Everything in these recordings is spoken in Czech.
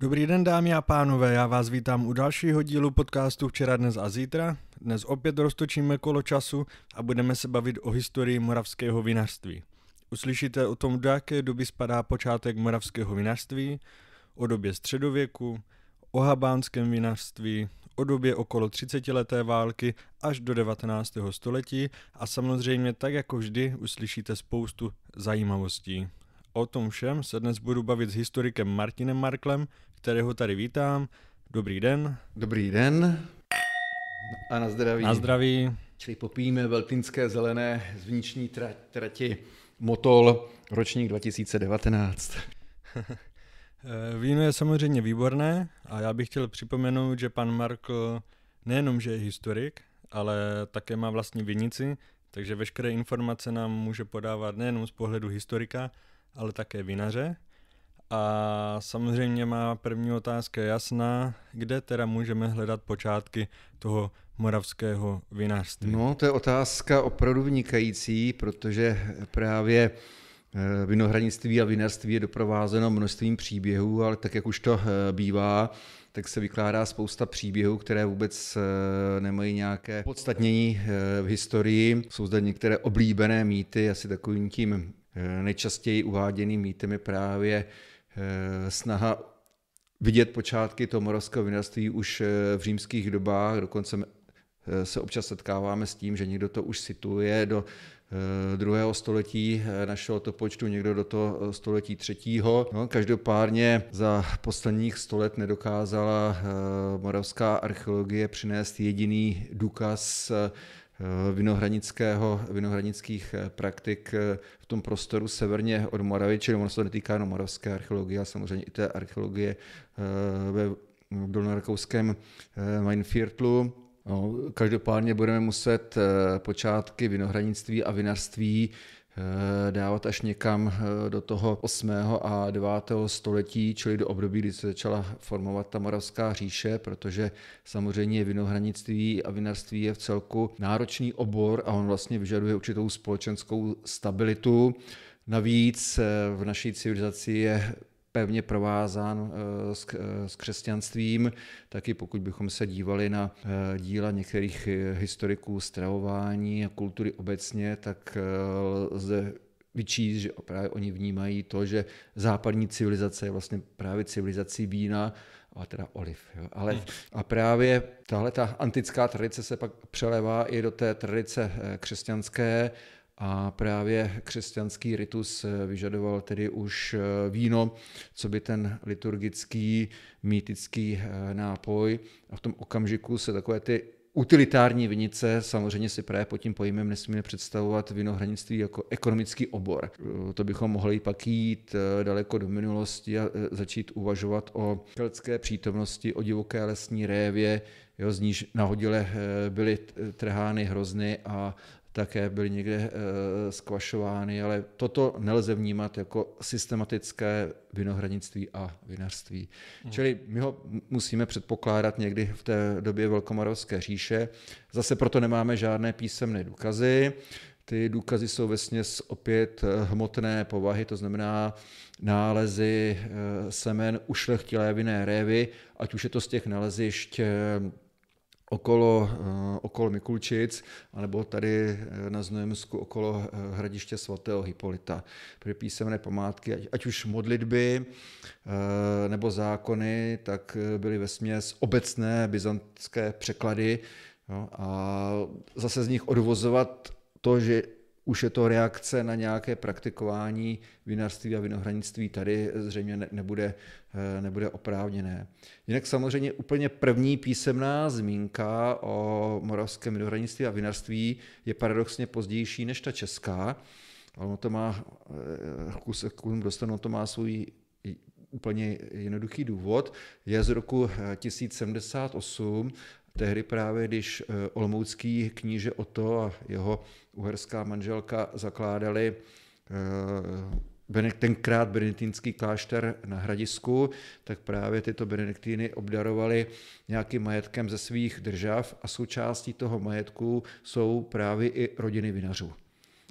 Dobrý den, dámy a pánové, já vás vítám u dalšího dílu podcastu Včera, dnes a zítra. Dnes opět roztočíme kolo času a budeme se bavit o historii moravského vinařství. Uslyšíte o tom, do jaké doby spadá počátek moravského vinařství, o době středověku, o habánském vinařství, o době okolo 30leté války až do 19. století a samozřejmě tak jako vždy uslyšíte spoustu zajímavostí. O tom všem se dnes budu bavit s historikem Martinem Marklem, kterého tady vítám. Dobrý den. Dobrý den. A na zdraví. Na zdraví. Čili popijeme veltlínské zelené z vnitřní trati Motol, ročník 2019. Víno je samozřejmě výborné a já bych chtěl připomenout, že pan Markl nejenom, že je historik, ale také má vlastní vinici, takže veškeré informace nám může podávat nejenom z pohledu historika, ale také vinaře. A samozřejmě má první otázka jasná, kde teda můžeme hledat počátky toho moravského vinařství. No, to je otázka opravdu vynikající, protože právě vinohradnictví a vinařství je doprovázeno množstvím příběhů, ale tak, jak už to bývá, tak se vykládá spousta příběhů, které vůbec nemají nějaké podstatnění v historii. Jsou zde některé oblíbené mýty, asi takovým tím nejčastěji uváděným mýtem je právě snaha vidět počátky toho moravského vinařství už v římských dobách. Dokonce se občas setkáváme s tím, že někdo to už situuje do 2. století našeho počtu, někdo do toho století 3. No, každopádně za posledních 100 let nedokázala moravská archeologie přinést jediný důkaz vinohradnických praktik v tom prostoru severně od Moravy, čili ono se to netýká jenom moravské archeologie, ale samozřejmě i té archeologie ve dolnorakouském Weinviertlu. No, každopádně budeme muset počátky vinohradnictví a vinařství dávat až někam do toho 8. a 9. století, čili do období, kdy se začala formovat ta Moravská říše, protože samozřejmě vinohradnictví a vinařství je vcelku náročný obor a on vlastně vyžaduje určitou společenskou stabilitu. Navíc v naší civilizaci je pevně provázán s křesťanstvím, taky pokud bychom se dívali na díla některých historiků stravování a kultury obecně, tak lze vyčíst, že právě oni vnímají to, že západní civilizace je vlastně právě civilizací vína a teda oliv. Jo. Ale a právě tahle ta antická tradice se pak přelévá i do té tradice křesťanské, a právě křesťanský ritus vyžadoval tedy už víno, co by ten liturgický, mýtický nápoj. A v tom okamžiku se takové ty utilitární vinice, samozřejmě si právě pod tím pojmem nesmíme představovat vinohradnictví jako ekonomický obor. To bychom mohli pak jít daleko do minulosti a začít uvažovat o keltské přítomnosti, o divoké lesní révě, jo, z níž nahodile byly trhány hrozny a také byly někde skvašovány, ale toto nelze vnímat jako systematické vinohradnictví a vinařství. Čili my ho musíme předpokládat někdy v té době Velkomoravské říše. Zase proto nemáme žádné písemné důkazy. Ty důkazy jsou vesměs opět hmotné povahy, to znamená nálezy semen ušlechtilé vinné révy, ať už je to z těch nalezišť okolo Mikulčic, anebo tady na Znojemsku okolo hradiště svatého Hypolita. Pro písemné památky, ať už modlitby nebo zákony, tak byly vesměs obecné byzantské překlady, no, a zase z nich odvozovat to, že už je to reakce na nějaké praktikování vinařství a vinohradnictví, tady zřejmě nebude oprávněné. Jinak samozřejmě úplně první písemná zmínka o moravském vinohradnictví a vinařství je paradoxně pozdější než ta česká, ale ono to má, to má svůj úplně jednoduchý důvod, je z roku 1078, tehdy právě, když olmoucký kníže Otto a jeho uherská manželka zakládali tenkrát benediktinský klášter na Hradisku, tak právě tyto benediktiny obdarovali nějakým majetkem ze svých držav a součástí toho majetku jsou právě i rodiny vinařů.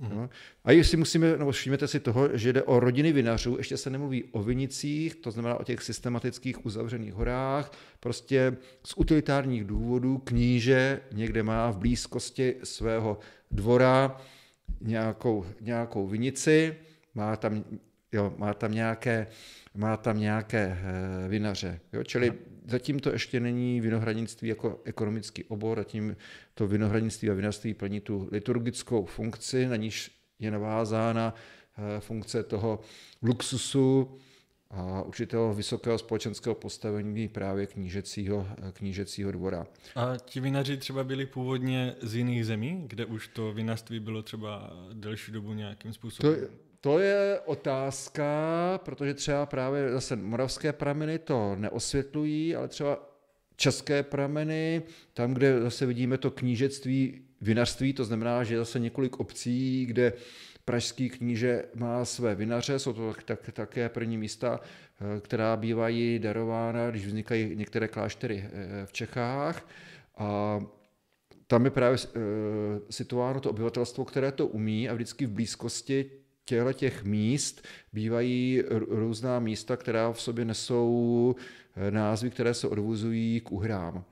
No. A jestli musíme, nebo všimněte si toho, že jde o rodiny vinařů, ještě se nemluví o vinicích, to znamená o těch systematických uzavřených horách, prostě z utilitárních důvodů kníže někde má v blízkosti svého dvora nějakou vinici, má tam nějaké vinaře. Jo? Čili zatím to ještě není vinohradnictví jako ekonomický obor, zatím to vinohradnictví a vinařství plní tu liturgickou funkci, na níž je navázána funkce toho luxusu a určitého vysokého společenského postavení právě knížecího dvora. A ti vinaři třeba byli původně z jiných zemí, kde už to vinařství bylo třeba delší dobu nějakým způsobem? To je otázka, protože třeba právě zase moravské prameny to neosvětlují, ale třeba české prameny, tam, kde zase vidíme to knížectví, vinařství, to znamená, že je zase několik obcí, kde pražský kníže má své vinaře, jsou to také první místa, která bývají darována, když vznikají některé kláštery v Čechách. A tam je právě situováno to obyvatelstvo, které to umí a vždycky v blízkosti těch míst bývají různá místa, která v sobě nesou názvy, které se odvozují k uhrám.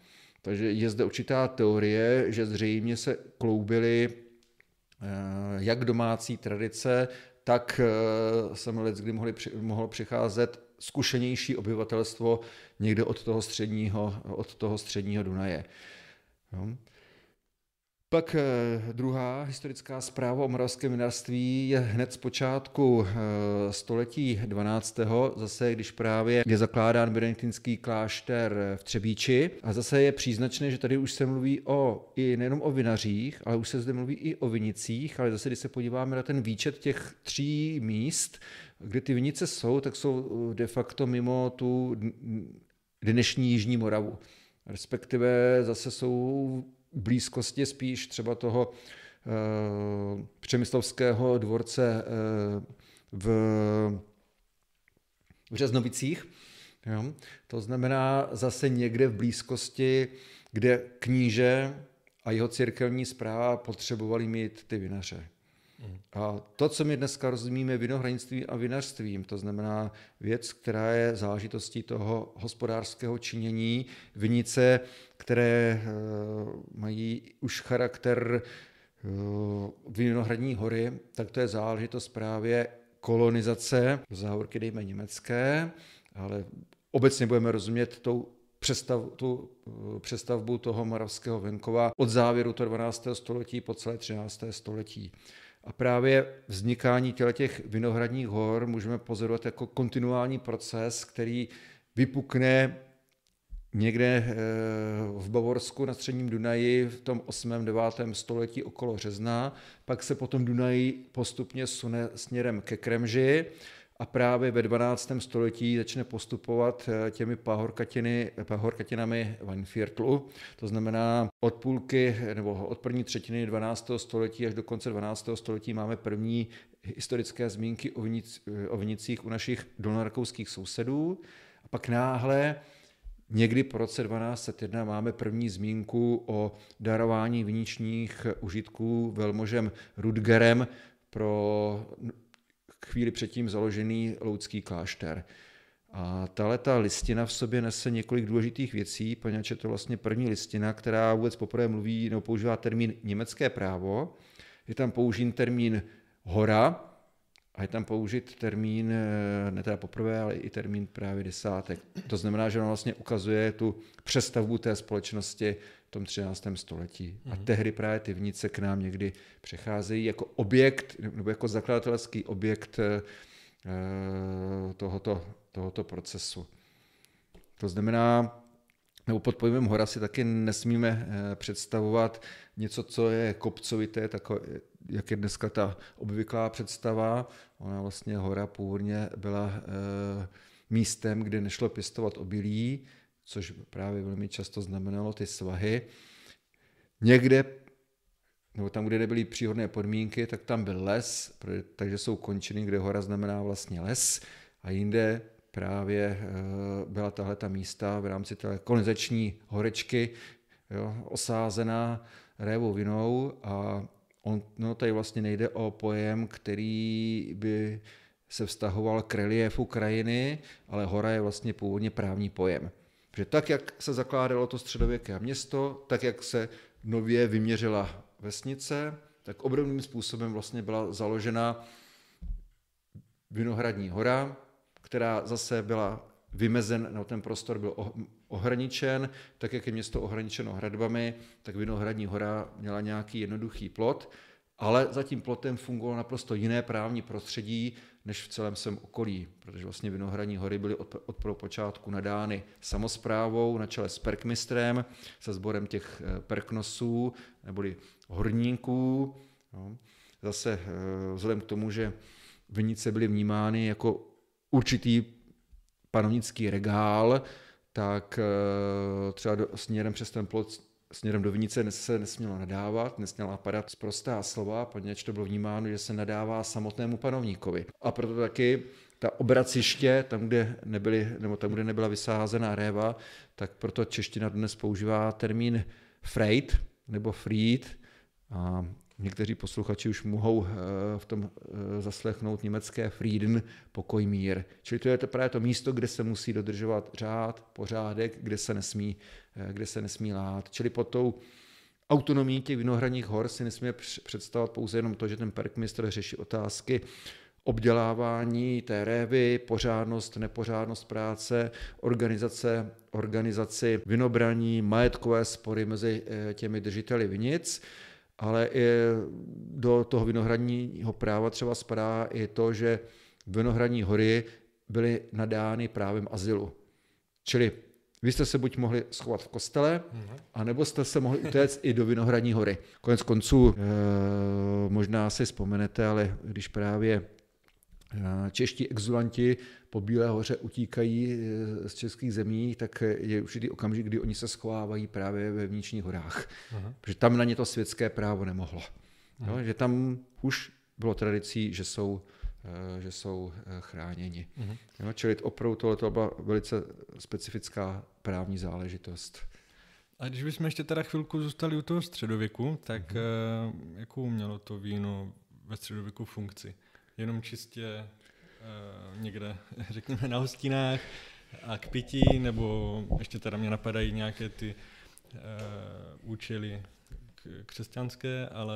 Takže je zde určitá teorie, že zřejmě se kloubily jak domácí tradice, tak sem leckdy mohlo přicházet zkušenější obyvatelstvo někde od toho středního Dunaje. No. Pak druhá historická zpráva o moravském vinařství je hned z počátku století 12. Zase, když právě je zakládán benediktinský klášter v Třebíči. A zase je příznačné, že tady už se mluví i nejenom o vinařích, ale už se zde mluví i o vinicích. Ale zase, když se podíváme na ten výčet těch tří míst, kde ty vinice jsou, tak jsou de facto mimo tu dnešní Jižní Moravu. Respektive zase jsou blízkosti spíš třeba toho přemyslovského dvorce v Řeznovicích. Jo? To znamená zase někde v blízkosti, kde kníže a jeho církevní správa potřebovali mít ty vinaře. A to, co my dneska rozumíme vinohradnictvím a vinařstvím, to znamená věc, která je záležitostí toho hospodářského činění, vinice, které mají už charakter vinohradní hory, tak to je záležitost právě kolonizace, závorky dejme německé, ale obecně budeme rozumět tu přestavbu toho moravského venkova od závěru toho 12. století po celé 13. století. A právě vznikání těch vinohradních hor můžeme pozorovat jako kontinuální proces, který vypukne někde v Bavorsku na středním Dunaji v tom 8. 9. století okolo Řezna, pak se potom Dunaj postupně sune směrem ke Kremži a právě ve 12. století začne postupovat těmi pahorkatinami Weinviertlu, to znamená od první třetiny 12. století až do konce 12. století máme první historické zmínky o vinicích u našich dolnorakouských sousedů. A pak náhle někdy po roce 1201 máme první zmínku o darování viničních užitků velmožem Rudgerem pro chvíli předtím založený Loucký klášter. A ta listina v sobě nese několik důležitých věcí, poněvadž je to vlastně první listina, která vůbec poprvé mluví nebo používá termín německé právo. Je tam použit termín hora a je tam použit termín, ne teda poprvé, ale i termín právě desátek. To znamená, že ona vlastně ukazuje tu přestavbu té společnosti v tom 13. století. A tehdy právě ty vinice k nám někdy přecházejí jako objekt, nebo jako zakladatelský objekt tohoto procesu. To znamená, nebo pod pojmem hora si taky nesmíme představovat něco, co je kopcovité, jak je dneska ta obvyklá představa. Ona vlastně hora původně byla místem, kde nešlo pěstovat obilí, což právě velmi často znamenalo ty svahy. Někde, nebo tam, kde nebyly příhodné podmínky, tak tam byl les, takže jsou končiny, kde hora znamená vlastně les a jinde právě byla tahleta místa v rámci té kolonizační horečky osázená révou vinou a tady vlastně nejde o pojem, který by se vztahoval k reliéfu krajiny, ale hora je vlastně původně právní pojem. Protože tak, jak se zakládalo to středověké město, tak, jak se nově vyměřila vesnice, tak obrovným způsobem vlastně byla založena Vinohradní hora, která zase byla vymezen, no ten prostor byl ohraničen, tak jak je město ohraničeno hradbami, tak Vinohradní hora měla nějaký jednoduchý plot, ale za tím plotem fungovalo naprosto jiné právní prostředí, než v celém svém okolí, protože vlastně Vinohradní hory byly od prvopočátku nadány samosprávou, na čele s perkmistrem, se sborem těch perknosů, neboli horníků. No. Zase vzhledem k tomu, že vinice byly vnímány jako určitý panovnický regál, tak třeba směrem přes ten plot, směrem do vinice se nesmělo nadávat, nesměla padat sprostá slova, poněvadž to bylo vnímáno, že se nadává samotnému panovníkovi. A proto taky ta obraciště, tam, kde nebyly, nebo tam, kde nebyla vysázená réva, tak proto čeština dnes používá termín frejt nebo frýd. A někteří posluchači už mohou v tom zaslechnout německé Frieden, pokoj, mír. Čili to je to právě to místo, kde se musí dodržovat řád, pořádek, kde se nesmí lát. Čili pod tou autonomií těch Vinohradních hor si nesmíme představovat pouze jenom to, že ten perkmistr řeší otázky obdělávání té révy, pořádnost, nepořádnost práce, organizaci vinobraní, majetkové spory mezi těmi držiteli vinic. Ale do toho vinohradního práva třeba spadá i to, že Vinohradní hory byly nadány právem azylu. Čili vy jste se buď mohli schovat v kostele, anebo jste se mohli utéct i do Vinohradní hory. Konec konců, možná si vzpomenete, ale když právě čeští exulanti po Bílé hoře utíkají z českých zemí, tak je určitý okamžik, kdy oni se schovávají právě ve vnitřních horách. Aha. Protože tam na ně to světské právo nemohlo. No, že tam už bylo tradicí, že jsou chráněni. No, čili opravdu tohle byla velice specifická právní záležitost. A když bychom ještě teda chvilku zůstali u toho středověku, tak jakou mělo to víno ve středověku funkci? Jenom čistě někde, řekněme, na hostinách a k pití, nebo ještě teda mě napadají nějaké ty účely křesťanské, ale...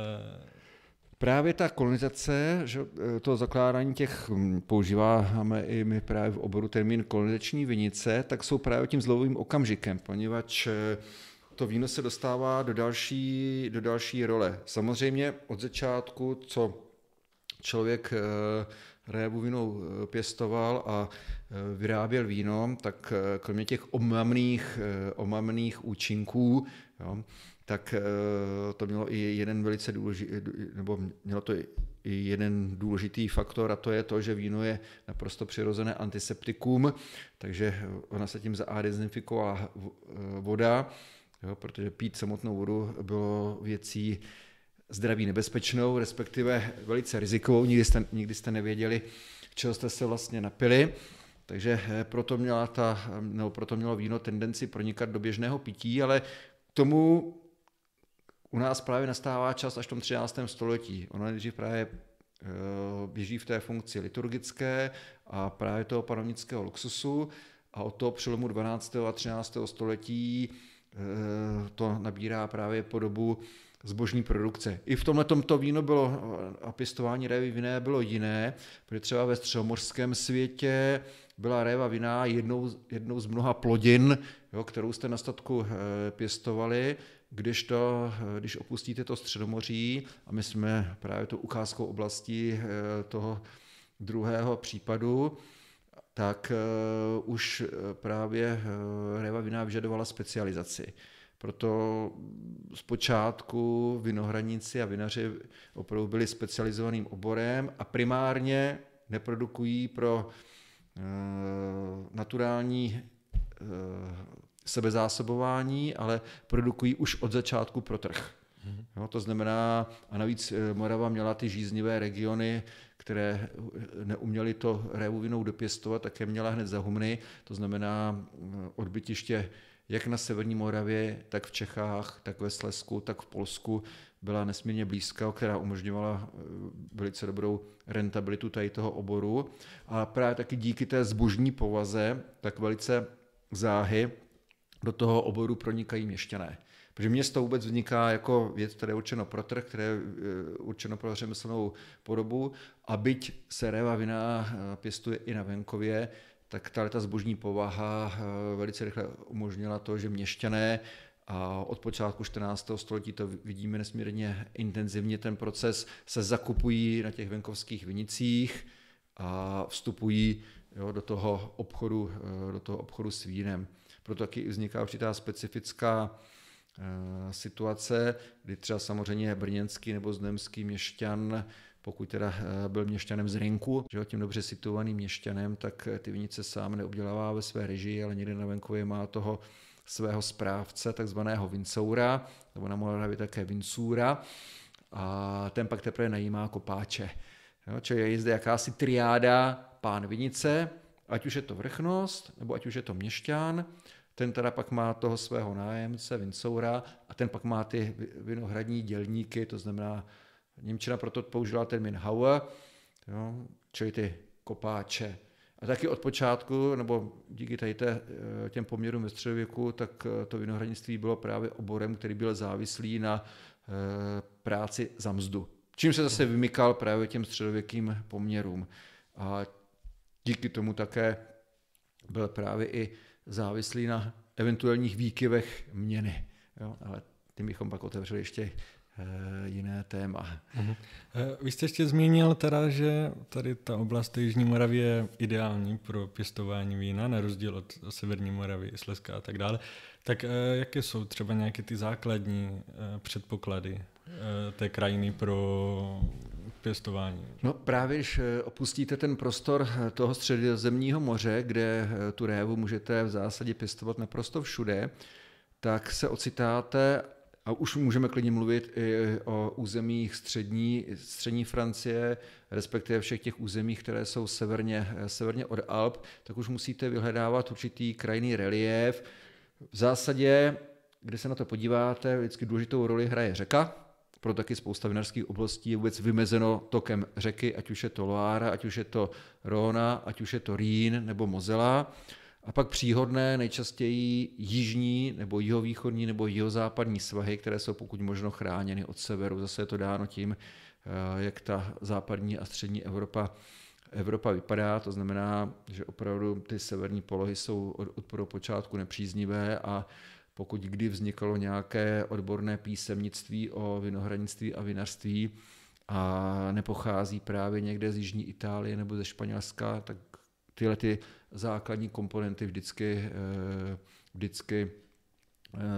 Právě ta kolonizace, že to zakládání těch, používáme i my právě v oboru termín kolonizační vinice, tak jsou právě tím zlomovým okamžikem, poněvadž to víno se dostává do další role. Samozřejmě od začátku, co člověk révu vinou pěstoval a vyráběl víno, tak kromě těch omamných účinků, jo, tak to mělo i jeden velice důležitý faktor, a to je to, že víno je naprosto přirozené antiseptikum, takže ona se tím zadezinfikovala voda, jo, protože pít samotnou vodu bylo věcí zdraví nebezpečnou, respektive velice rizikovou, nikdy jste nevěděli, čeho jste se vlastně napili, takže proto mělo víno tendenci pronikat do běžného pití, ale k tomu u nás právě nastává čas až v tom 13. století. Ono nejdřív právě běží v té funkci liturgické a právě toho panovnického luxusu a od toho přelomu 12. a 13. století to nabírá právě podobu zbožní produkce. I v tomto víno bylo a pěstování révy vinné bylo jiné, protože třeba ve středomořském světě byla réva vinná jednou z mnoha plodin, jo, kterou jste na statku pěstovali, když opustíte to Středomoří, a my jsme právě tu ukázkou oblastí toho druhého případu, tak už právě réva vinná vyžadovala specializaci. Proto zpočátku vinohradníci a vinaři opravdu byli specializovaným oborem a primárně neprodukují pro naturální sebezásobování, ale produkují už od začátku pro trh. Jo, to znamená, a navíc Morava měla ty žíznivé regiony, které neuměly to révu vinou dopěstovat, také měla hned za humny, to znamená odbytiště jak na severní Moravě, tak v Čechách, tak ve Slezsku, tak v Polsku byla nesmírně blízká, která umožňovala velice dobrou rentabilitu tady toho oboru. A právě taky díky té zbožní povaze, tak velice záhy do toho oboru pronikají měšťané. Protože město vůbec vzniká jako věc, které je určeno pro trh, které je určeno pro řemeslnou podobu, a byť se réva vina pěstuje i na venkově, tak ta zbožní povaha velice rychle umožnila to, že měšťané, a od počátku 14. století to vidíme nesmírně intenzivně, ten proces, se zakupují na těch venkovských vinicích a vstupují do toho obchodu s vínem. Proto taky vzniká určitá specifická situace, kdy třeba samozřejmě brněnský nebo znemský měšťan, pokud teda byl měšťanem z rynku, že tím dobře situovaným měšťanem, tak ty vinice sám neobdělává ve své režii, ale někde na venkově má toho svého správce, takzvaného vincoura, nebo na Moravě také vincůra, a ten pak teprve najímá kopáče. Jo, čili je zde jakási triáda pán vinice, ať už je to vrchnost, nebo ať už je to měšťan, ten teda pak má toho svého nájemce, vincoura, a ten pak má ty vinohradní dělníky, to znamená, němčina proto použila termín Hauer, čili ty kopáče. A taky od počátku, nebo díky tady těm poměrům ve středověku, tak to vinohradnictví bylo právě oborem, který byl závislý na práci za mzdu. Čím se zase vymykal právě těm středověkým poměrům. A díky tomu také byl právě i závislý na eventuálních výkyvech měny. Jo? Ale tím bychom pak otevřeli ještě jiné téma. Vy jste ještě zmínil teda, že tady ta oblast Jižní Moravy je ideální pro pěstování vína, na rozdíl od Severní Moravy, Slezska a tak dále. Tak jaké jsou třeba nějaké ty základní předpoklady té krajiny pro pěstování? No právě, když opustíte ten prostor toho Středozemního moře, kde tu révu můžete v zásadě pěstovat naprosto všude, tak se ocitáte, a už můžeme klidně mluvit i o územích střední Francie, respektive všech těch územích, které jsou severně od Alp, tak už musíte vyhledávat určitý krajinný relief. V zásadě, kde se na to podíváte, vždycky důležitou roli hraje řeka, pro taky spousta vinařských oblastí je vůbec vymezeno tokem řeky, ať už je to Loára, ať už je to Rhôna, ať už je to Rýn nebo Mozela. A pak příhodné, nejčastěji jižní nebo jihovýchodní nebo jihozápadní svahy, které jsou pokud možno chráněny od severu. Zase je to dáno tím, jak ta západní a střední Evropa vypadá. To znamená, že opravdu ty severní polohy jsou od prvopočátku nepříznivé, a pokud kdy vznikalo nějaké odborné písemnictví o vinohradnictví a vinařství a nepochází právě někde z jižní Itálie nebo ze Španělska, tak tyhle ty základní komponenty vždycky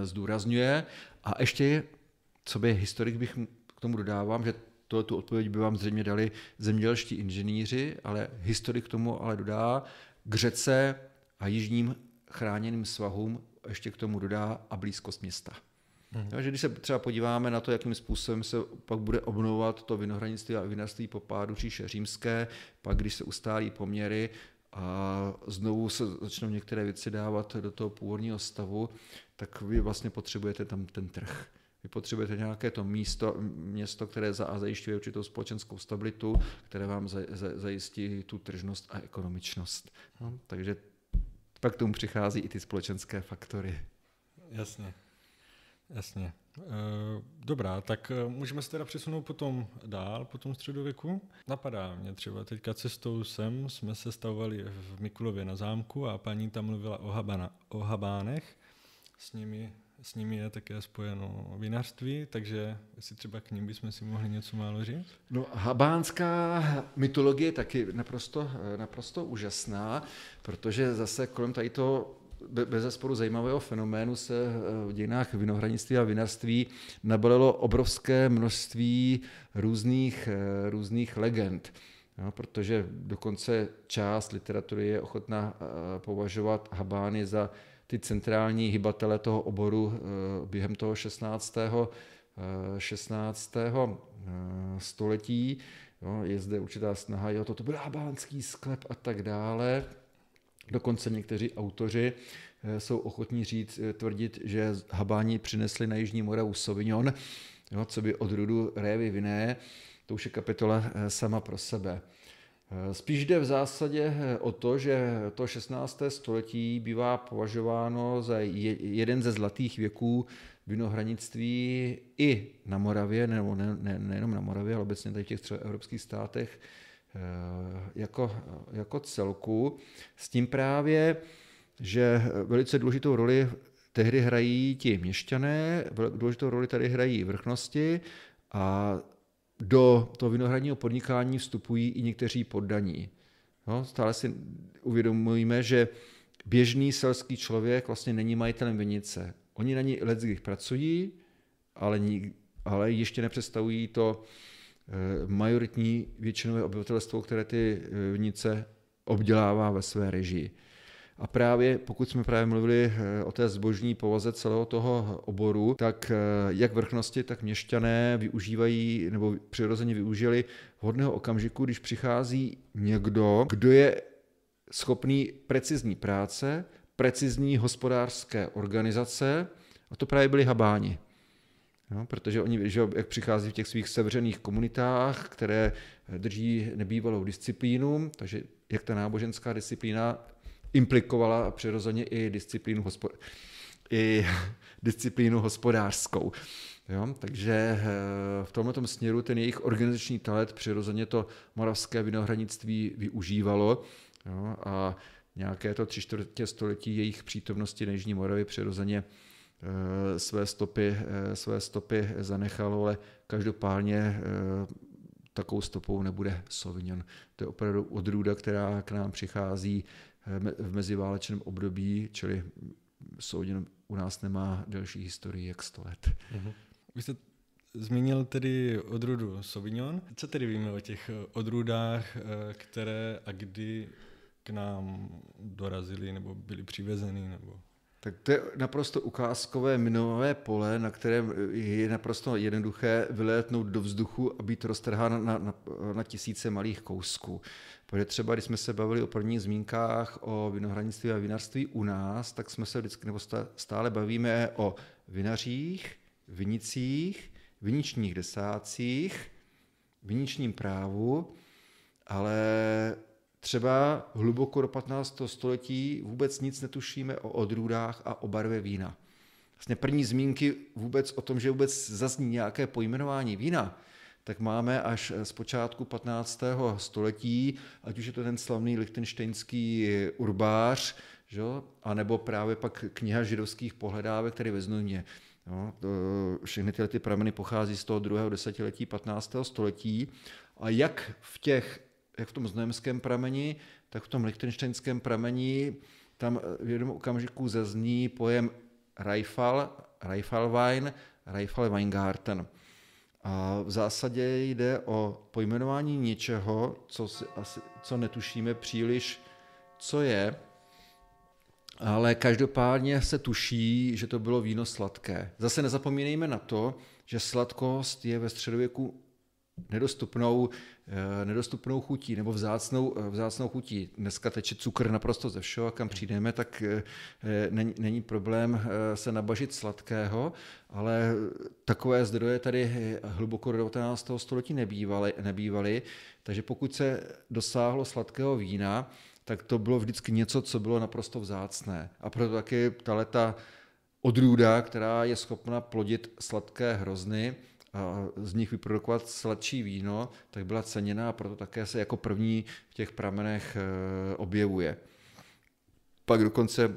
zdůrazňuje. A ještě, co by historik bych k tomu dodávám, že tu odpověď by vám zřejmě dali zemědělští inženýři, ale historik tomu ale dodá k řece a jižním chráněným svahům, ještě k tomu dodá a blízkost města. Takže když se třeba podíváme na to, jakým způsobem se pak bude obnovovat to vinohradnictví a vinařství po pádu říše římské, pak když se ustálí poměry a znovu se začnou některé věci dávat do toho původního stavu, tak vy vlastně potřebujete tam ten trh. Vy potřebujete nějaké to město, které zajišťuje určitou společenskou stabilitu, které vám zajistí tu tržnost a ekonomičnost. No, takže pak k tomu přichází i ty společenské faktory. Jasně. Dobrá, tak můžeme se teda přesunout potom dál, po tom středověku. Napadá mě třeba teďka cestou sem, jsme se stavovali v Mikulově na zámku a paní tam mluvila o habánech. S nimi je také spojeno vinařství, takže jestli třeba k nim bychom si mohli něco málo říct. No, habánská mytologie je taky naprosto úžasná, protože zase kolem tady to bezesporu zajímavého fenoménu se v dějinách vinohradnictví a vinařství nabalilo obrovské množství různých legend. No, protože dokonce část literatury je ochotná považovat habány za ty centrální hybatele toho oboru během toho 16. století. No, je zde určitá snaha, to byl habánský sklep a tak dále. Dokonce někteří autoři jsou ochotní tvrdit, že Habáni přinesli na Jižní Moravu Sauvignon, jo, co by odrůdu révy vinné, to už je kapitola sama pro sebe. Spíš jde v zásadě o to, že to 16. století bývá považováno za jeden ze zlatých věků vinohradnictví i na Moravě, nebo nejenom na Moravě, ale obecně tady v těch středoevropských státech jako celku. S tím právě, že velice důležitou roli tehdy hrají ti měšťané, důležitou roli tady hrají vrchnosti a do toho vinohradního podnikání vstupují i někteří poddaní. No, stále si uvědomujeme, že běžný selský člověk vlastně není majitelem vinice. Oni na ní leckdy pracují, ale ještě nepředstavují to majoritní většinové obyvatelstvo, které ty vinice obdělává ve své režii. A právě pokud jsme právě mluvili o té zbožní povaze celého toho oboru, tak jak vrchnosti, tak měšťané využívají nebo přirozeně využili vhodného okamžiku, když přichází někdo, kdo je schopný precizní práce, precizní hospodářské organizace, a to právě byli Habáni. No, protože oni, že jak přichází v těch svých sevřených komunitách, které drží nebývalou disciplínu, takže jak ta náboženská disciplína implikovala přirozeně i disciplínu hospodářskou. Jo? Takže v tomto směru ten jejich organizační talent přirozeně to moravské vinohradnictví využívalo, jo? A nějaké to 3/4 století jejich přítomnosti na Jižní Moravě přirozeně své stopy zanechalo, ale každopádně takovou stopou nebude Sauvignon. To je opravdu odrůda, která k nám přichází v meziválečném období, čili Sauvignon u nás nemá delší historii jak 100 let. Vy jste zmínil tedy odrůdu Sauvignon. Co tedy víme o těch odrůdách, které a kdy k nám dorazily nebo byly přivezeny? Nebo... Tak to je naprosto ukázkové minové pole, na kterém je naprosto jednoduché vylétnout do vzduchu a být roztrhán na tisíce malých kousků. Protože třeba, když jsme se bavili o prvních zmínkách o vinohradnictví a vinařství u nás, tak jsme se vždycky nebo stále bavíme o vinařích, vinicích, viničních desátcích, viničním právu, ale třeba hluboko do 15. století vůbec nic netušíme o odrůdách a o barvě vína. Vlastně první zmínky vůbec o tom, že vůbec zazní nějaké pojmenování vína, tak máme až z počátku 15. století, ať už je to ten slavný lichtenštejnský urbář, že? Anebo právě pak kniha židovských pohledávek, který ve Znojmě. No, všechny tyhle ty prameny pochází z toho 2. desetiletí 15. století. A jak v tom znojemském prameni, tak v tom lichtenštejnském prameni tam v jednom okamžiku zazní pojem Reifal, Reifalwein, Reifalweingarten. A v zásadě jde o pojmenování něčeho, co netušíme příliš, co je, ale každopádně se tuší, že to bylo víno sladké. Zase nezapomínejme na to, že sladkost je ve středověku nedostupnou chutí nebo vzácnou chutí. Dneska teče cukr naprosto ze všeho a kam přijdeme, tak není problém se nabažit sladkého, ale takové zdroje tady hluboko do 19. století nebývaly, takže pokud se dosáhlo sladkého vína, tak to bylo vždycky něco, co bylo naprosto vzácné. A proto taky ta odrůda, která je schopna plodit sladké hrozny, a z nich vyprodukovat sladší víno, tak byla ceněná a proto také se jako první v těch pramenech objevuje. Pak dokonce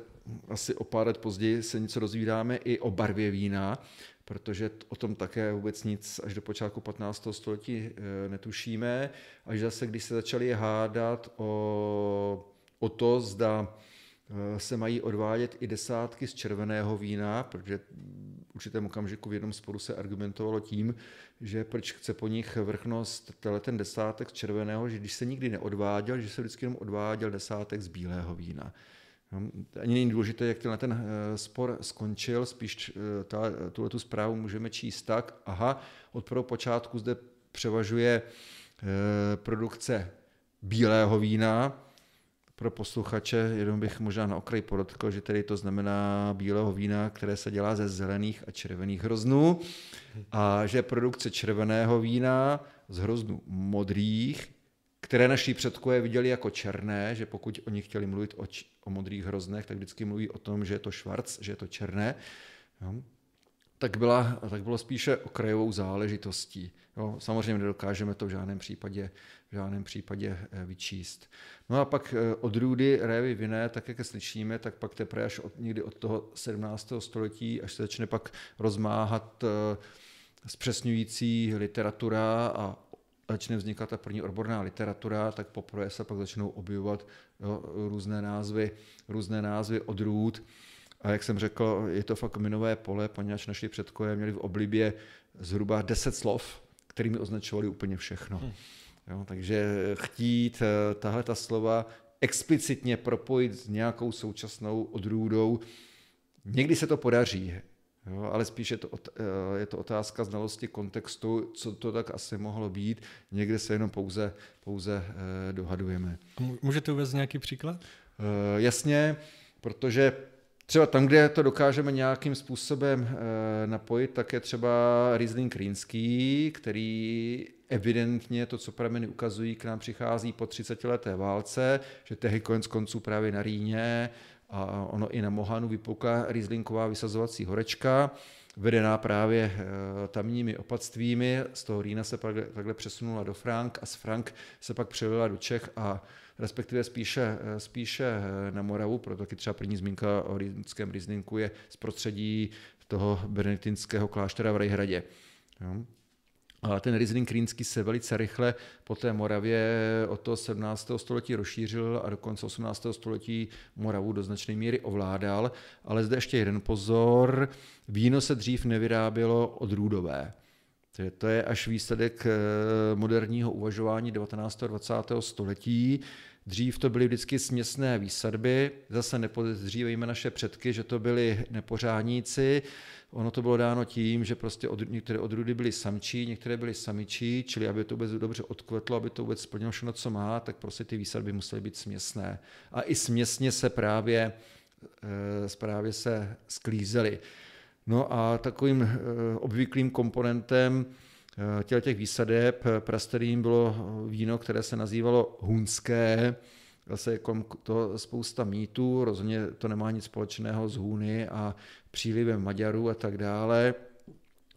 asi o pár let později se něco dozvídáme i o barvě vína, protože o tom také vůbec nic až do počátku 15. století netušíme. Až zase, když se začali hádat o to, zda se mají odvádět i desátky z červeného vína, protože v určitém okamžiku v jednom sporu se argumentovalo tím, že proč chce po nich vrchnost ten desátek z červeného, že když se nikdy neodváděl, že se vždycky jenom odváděl desátek z bílého vína. Ani není důležité, jak ten spor skončil, spíš tuhletu zprávu můžeme číst tak, od prvého počátku zde převažuje produkce bílého vína, Pro posluchače jenom bych možná na okraj podotkl, že tedy to znamená bílého vína, které se dělá ze zelených a červených hroznů a že produkce červeného vína z hroznů modrých, které naši předkové viděli jako černé, že pokud oni chtěli mluvit o modrých hroznech, tak vždycky mluví o tom, že je to švarc, že je to černé, jo. Tak bylo spíše okrajovou záležitostí. Jo, samozřejmě nedokážeme to v žádném případě vyčíst. No a pak odrůdy révy vinné, tak jak je slyšíme, tak pak teprve až někdy od toho 17. století, až se začne pak rozmáhat zpřesňující literatura a začne vznikat ta první odborná literatura, tak poprvé se pak začnou objevovat, jo, různé názvy odrůd. A jak jsem řekl, je to fakt minové pole, poněvadž naši předkové měli v oblibě zhruba 10 slov, kterými označovali úplně všechno. Jo, takže chtít tahle ta slova explicitně propojit s nějakou současnou odrůdou, někdy se to podaří, jo, ale spíš je to otázka znalosti kontextu, co to tak asi mohlo být, někde se jenom pouze dohadujeme. Můžete uvést nějaký příklad? Jasně, protože třeba tam, kde to dokážeme nějakým způsobem napojit, tak je třeba Rýzlink rýnský, který evidentně to, co prameny ukazují, k nám přichází po 30. válce, že tehdy koneckonců právě na Rýně a ono i na Mohanu vypukla rýzlinková vysazovací horečka, vedená právě tamními opatstvími. Z toho Rýna se pak takhle přesunula do Frank a z Frank se pak přelila do Čech a respektive spíše na Moravu, proto taky třeba první zmínka o rýnském rýzlinku je z prostředí toho benediktinského kláštera v Rajhradě. Jo. A ten rýzlink rýnský se velice rychle po té Moravě od toho 17. století rozšířil a dokonce 18. století Moravu do značné míry ovládal. Ale zde ještě jeden pozor, víno se dřív nevyrábělo odrůdové. To je až výsledek moderního uvažování 19. a 20. století. Dřív to byly vždycky směsné výsadby, zase nepodezřívejme naše předky, že to byli nepořádníci. Ono to bylo dáno tím, že prostě některé odrůdy byly samčí, některé byly samičí, čili aby to vůbec dobře odkvetlo, aby to vůbec splnilo všechno, co má, tak prostě ty výsadby musely být směsné. A i směsně se právě se sklízely. No a takovým obvyklým komponentem těch výsadeb prasterým bylo víno, které se nazývalo hunské. Zase je kolem toho spousta mýtů, rozhodně to nemá nic společného s Huny a přílivem Maďarů a tak dále.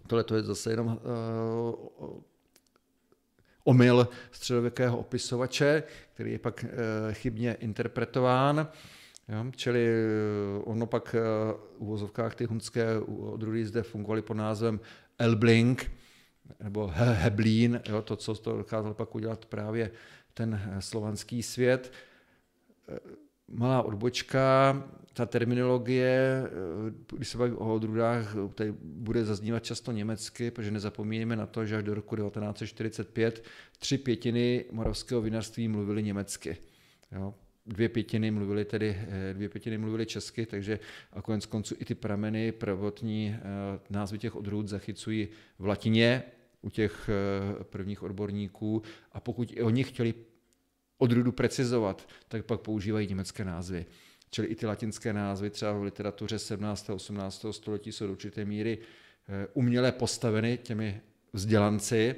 Tohle to je zase jenom omyl středověkého opisovače, který je pak chybně interpretován. Jo, čili ono pak v uvozovkách ty hunské odrůdy zde fungovaly pod názvem Elbling nebo Heblín, jo, to, co to dokázal pak udělat právě ten slovanský svět. Malá odbočka, ta terminologie, když se bavím o odrůdách, tady bude zaznívat často německy, protože nezapomínáme na to, že až do roku 1945 3/5 moravského vinařství mluvili německy. Jo. Dvě pětiny mluvili česky, takže a konec konců i ty prameny prvotní názvy těch odrůd zachycují v latině u těch prvních odborníků a pokud i oni chtěli odrůdu precizovat, tak pak používají německé názvy. Čili i ty latinské názvy třeba v literatuře 17. a 18. století jsou do určité míry uměle postaveny těmi vzdělanci.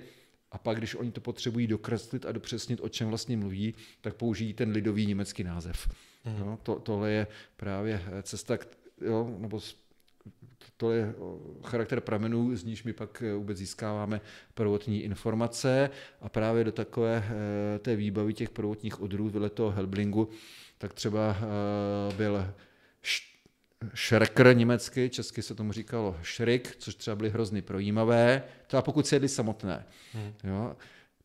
A pak, když oni to potřebují dokreslit a dopřesnit, o čem vlastně mluví, tak použijí ten lidový německý název. Mm. Jo, tohle je právě cesta, jo, nebo tohle je charakter pramenů, z níž my pak vůbec získáváme prvotní informace a právě do takové té výbavy těch prvotních odrůd vedle toho Helblingu, tak třeba byl Šrekr německy, česky se tomu říkalo šrik, což třeba byly hrozny projímavé, třeba pokud se jedli samotné. Jo.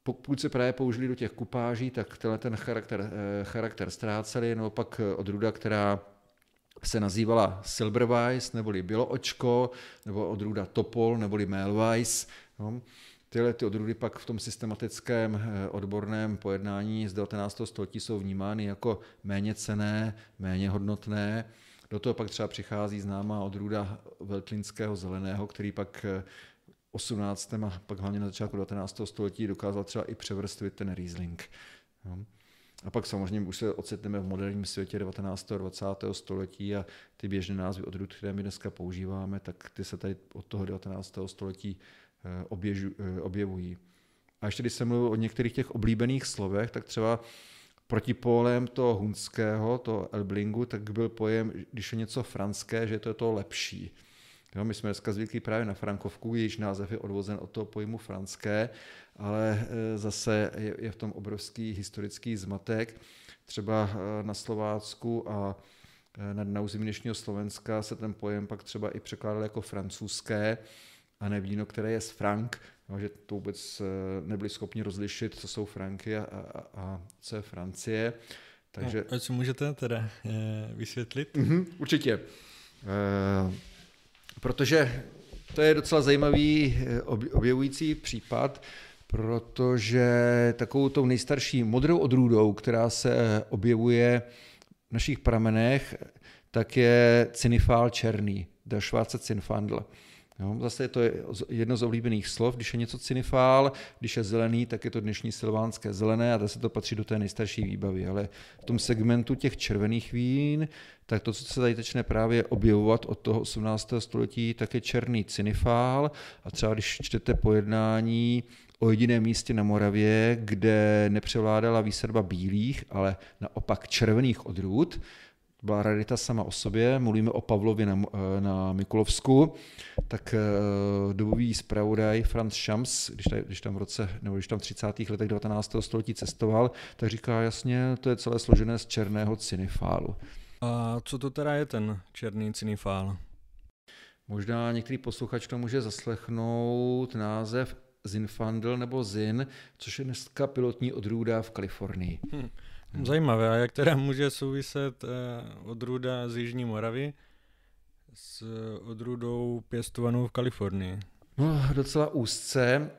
Pokud se právě použili do těch kupáží, tak tenhle ten charakter ztráceli, nebo pak odrůda, která se nazývala Silberweiss, neboli Bilo očko, nebo odrůda Topol, neboli Mellweiss. Jo. Tyhle ty odrůdy pak v tom systematickém odborném pojednání z 19. století jsou vnímány jako méně cenné, méně hodnotné. Do toho pak třeba přichází známá odrůda veltlínského zeleného, který pak 18. a pak hlavně na začátku 19. století dokázal třeba i převrstvit ten Riesling. A pak samozřejmě už se ocitneme v moderním světě 19. a 20. století a ty běžné názvy odrůd, které my dneska používáme, tak ty se tady od toho 19. století objevují. A ještě když jsem mluvil o některých těch oblíbených slovech, tak třeba protipólem toho hunského, toho Elblingu, tak byl pojem, když je něco franské, že to je to lepší. Jo, my jsme dneska zvyklí právě na Frankovku, jejíž název je odvozen od toho pojmu franské, ale zase je v tom obrovský historický zmatek. Třeba na Slovácku a na území dnešního Slovenska se ten pojem pak třeba i překládal jako francouzské a ne víno, které je z Frank, že to vůbec nebyli schopni rozlišit, co jsou Franky a co je Francie. Takže... A co můžete teda vysvětlit? Určitě. Protože to je docela zajímavý objevující případ, protože takovou tou nejstarší modrou odrůdou, která se objevuje v našich pramenech, tak je cinifál černý, der Schwarze Zinfandel. Jo, zase je to jedno z oblíbených slov, když je něco cinifál, když je zelený, tak je to dnešní silvánské zelené a zase to patří do té nejstarší výbavy, ale v tom segmentu těch červených vín, tak to, co se tady začne právě objevovat od toho 18. století, tak je černý cinifál a třeba když čtete pojednání o jediném místě na Moravě, kde nepřevládala výsadba bílých, ale naopak červených odrůd, byla rarita sama o sobě, mluvíme o Pavlově na Mikulovsku, tak dobový zpravodaj Franz Schams, když tam v 30. letech 19. století cestoval, tak říká jasně, to je celé složené z černého cinifálu. A co to teda je ten černý cinifál? Možná některý posluchač to může zaslechnout název Zinfandel nebo Zin, což je dneska pilotní odrůda v Kalifornii. Zajímavé. A jak teda může souviset odrůda z Jižní Moravy s odrůdou pěstovanou v Kalifornii? No, docela úzce.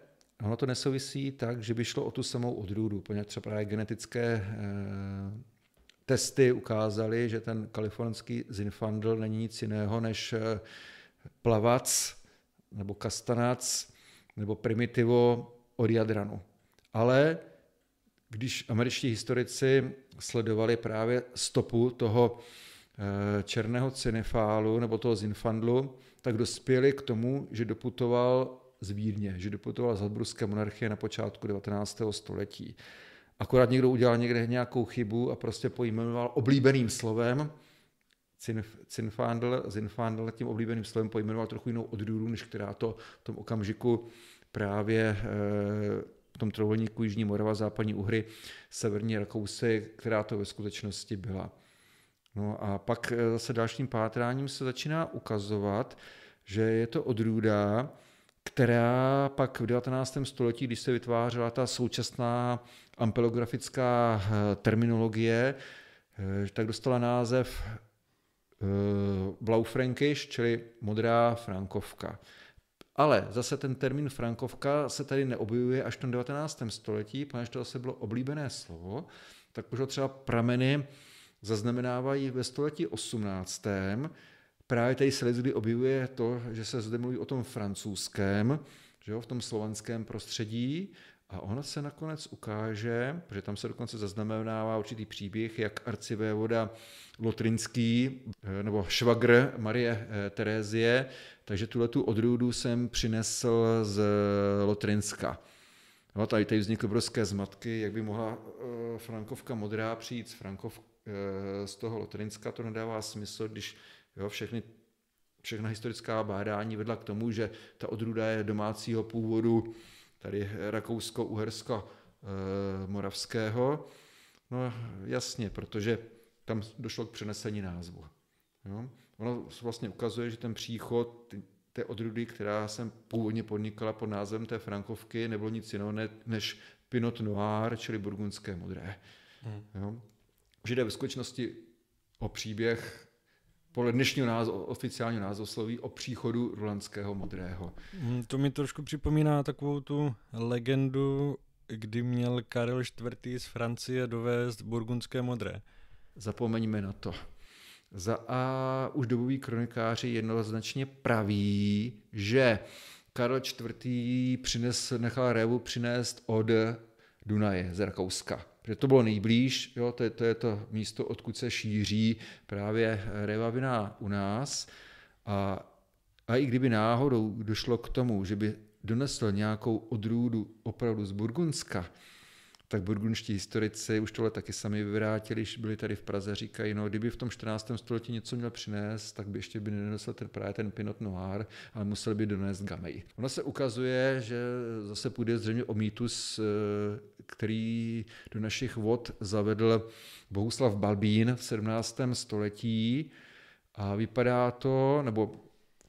Ono to nesouvisí tak, že by šlo o tu samou odrůdu. Poněvadž třeba právě genetické testy ukázaly, že ten kalifornský Zinfandel není nic jiného než plavac nebo kastanac nebo primitivo od jadranu. Ale když američtí historici sledovali právě stopu toho černého cinifálu nebo toho Zinfandlu, tak dospěli k tomu, že doputoval z Vídně, že doputoval z Habsburské monarchie na počátku 19. století. Akorát někdo udělal někde nějakou chybu a prostě pojmenoval oblíbeným slovem Zinfandel, tím oblíbeným slovem pojmenoval trochu jinou odrůdu, než která to v tom okamžiku právě v tom trojuhelníku Jižní Morava, Západní Uhry, Severní Rakousy, která to ve skutečnosti byla. No a pak zase dalším pátráním se začíná ukazovat, že je to odrůda, která pak v 19. století, když se vytvářela ta současná ampelografická terminologie, tak dostala název Blaufränkisch, čili modrá Frankovka. Ale zase ten termín Frankovka se tady neobjevuje až v tom 19. století, protože to zase bylo oblíbené slovo, tak už ho třeba prameny zaznamenávají ve století 18. Právě tady se lidé objevuje to, že se zde mluví o tom francouzském, že jo, v tom slovanském prostředí a ono se nakonec ukáže, protože tam se dokonce zaznamenává určitý příběh, jak arcivévoda Lotrinský nebo švagr Marie Terezie, takže tuhletu odrůdu jsem přinesl z Lotrinska. No, tady vznikly obrovské zmatky, jak by mohla Frankovka modrá přijít z toho Lotrinska, to nedává smysl, když jo, všechna historická bádání vedla k tomu, že ta odrůda je domácího původu, tady Rakousko-Uhersko-Moravského. No jasně, protože tam došlo k přenesení názvu. Jo? Ono vlastně ukazuje, že ten příchod té odrůdy, která jsem původně podnikala pod názvem té Frankovky, nebylo nic jiného než Pinot Noir, čili burgundské modré. Jo? Že jde ve skutečnosti o příběh, podle dnešního oficiálního názvosloví, o příchodu rulandského modrého. To mi trošku připomíná takovou tu legendu, kdy měl Karel IV. Z Francie dovést burgundské modré. Zapomeňme na to. A už doboví kronikáři jednoznačně praví, že Karel IV. Nechal révu přinést od Dunaje z Rakouska. protože to bylo nejblíž, jo, to je to místo, odkud se šíří právě révavina u nás. A i kdyby náhodou došlo k tomu, že by donesl nějakou odrůdu opravdu z Burgundska, tak burgundští historici už tohle taky sami vyvrátili, když byli tady v Praze, říkají, no kdyby v tom 14. století něco měl přinést, tak by ještě by nedonesl právě ten Pinot Noir, ale musel by donést Gamay. Ono se ukazuje, že zase půjde zřejmě o mýtus, který do našich vod zavedl Bohuslav Balbín v 17. století a vypadá to, nebo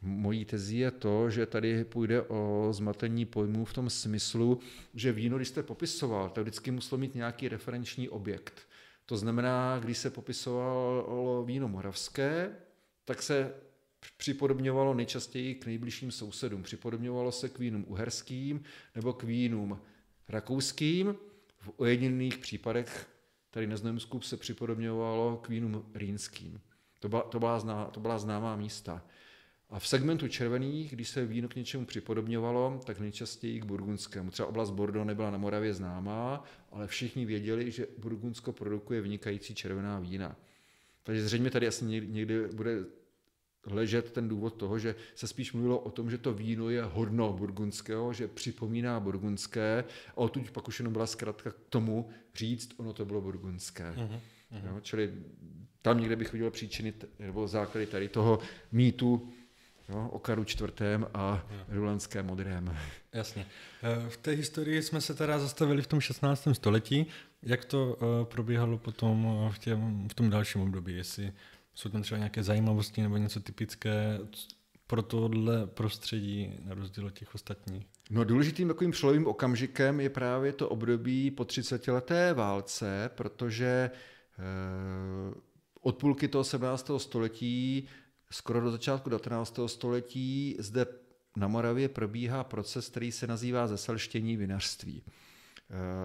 mojí tezí je to, že tady půjde o zmatení pojmů v tom smyslu, že víno, když jste popisoval, tak vždycky muselo mít nějaký referenční objekt. To znamená, když se popisovalo víno moravské, tak se připodobňovalo nejčastěji k nejbližším sousedům. Připodobňovalo se k vínům uherským nebo k vínům rakouským. V ojedinělých případech tady na Znojemsku se připodobňovalo k vínům rýnským. To byla známá místa. A v segmentu červených, když se víno k něčemu připodobňovalo, tak nejčastěji k burgundskému. Třeba oblast Bordeaux nebyla na Moravě známá, ale všichni věděli, že Burgundsko produkuje vynikající červená vína. Takže zřejmě tady asi někdy bude ležet ten důvod toho, že se spíš mluvilo o tom, že to víno je hodno burgundského, že připomíná burgundské, a odtud pak už jenom byla zkrátka k tomu říct, ono to bylo burgundské. Mm-hmm. Jo, čili tam někde bych viděl příčiny nebo základy tady toho mýtu, no, o Karlu IV. A Rýzlinském modrém. Jasně. V té historii jsme se teda zastavili v tom 16. století. Jak to probíhalo potom v tom dalším období? Jestli jsou tam třeba nějaké zajímavosti nebo něco typické pro tohle prostředí na rozdíl od těch ostatních? No, důležitým takovým přelomovým okamžikem je právě to období po 30leté válce, protože od půlky toho 17. století skoro do začátku 19. století zde na Moravě probíhá proces, který se nazývá zeselštění vinařství.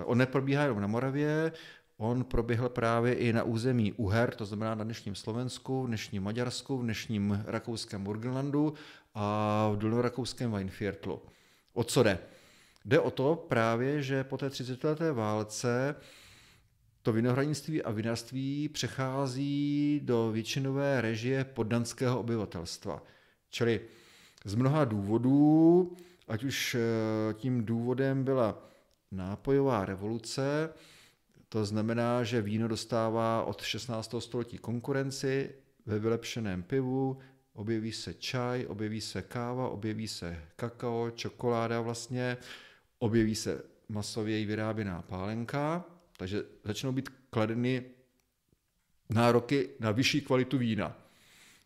On neprobíhá jenom na Moravě, on proběhl právě i na území Uher, to znamená na dnešním Slovensku, v dnešním Maďarsku, v dnešním rakouském Burgenlandu a v dolorakouském Weinviertlu. O co jde? Jde o to právě, že po té 30leté válce to vinohradnictví a vinařství přechází do většinové režie poddanského obyvatelstva. Čili z mnoha důvodů, ať už tím důvodem byla nápojová revoluce, to znamená, že víno dostává od 16. století konkurenci ve vylepšeném pivu, objeví se čaj, objeví se káva, objeví se kakao, čokoláda vlastně, objeví se masově vyráběná pálenka. Takže začnou být kladeny nároky na vyšší kvalitu vína.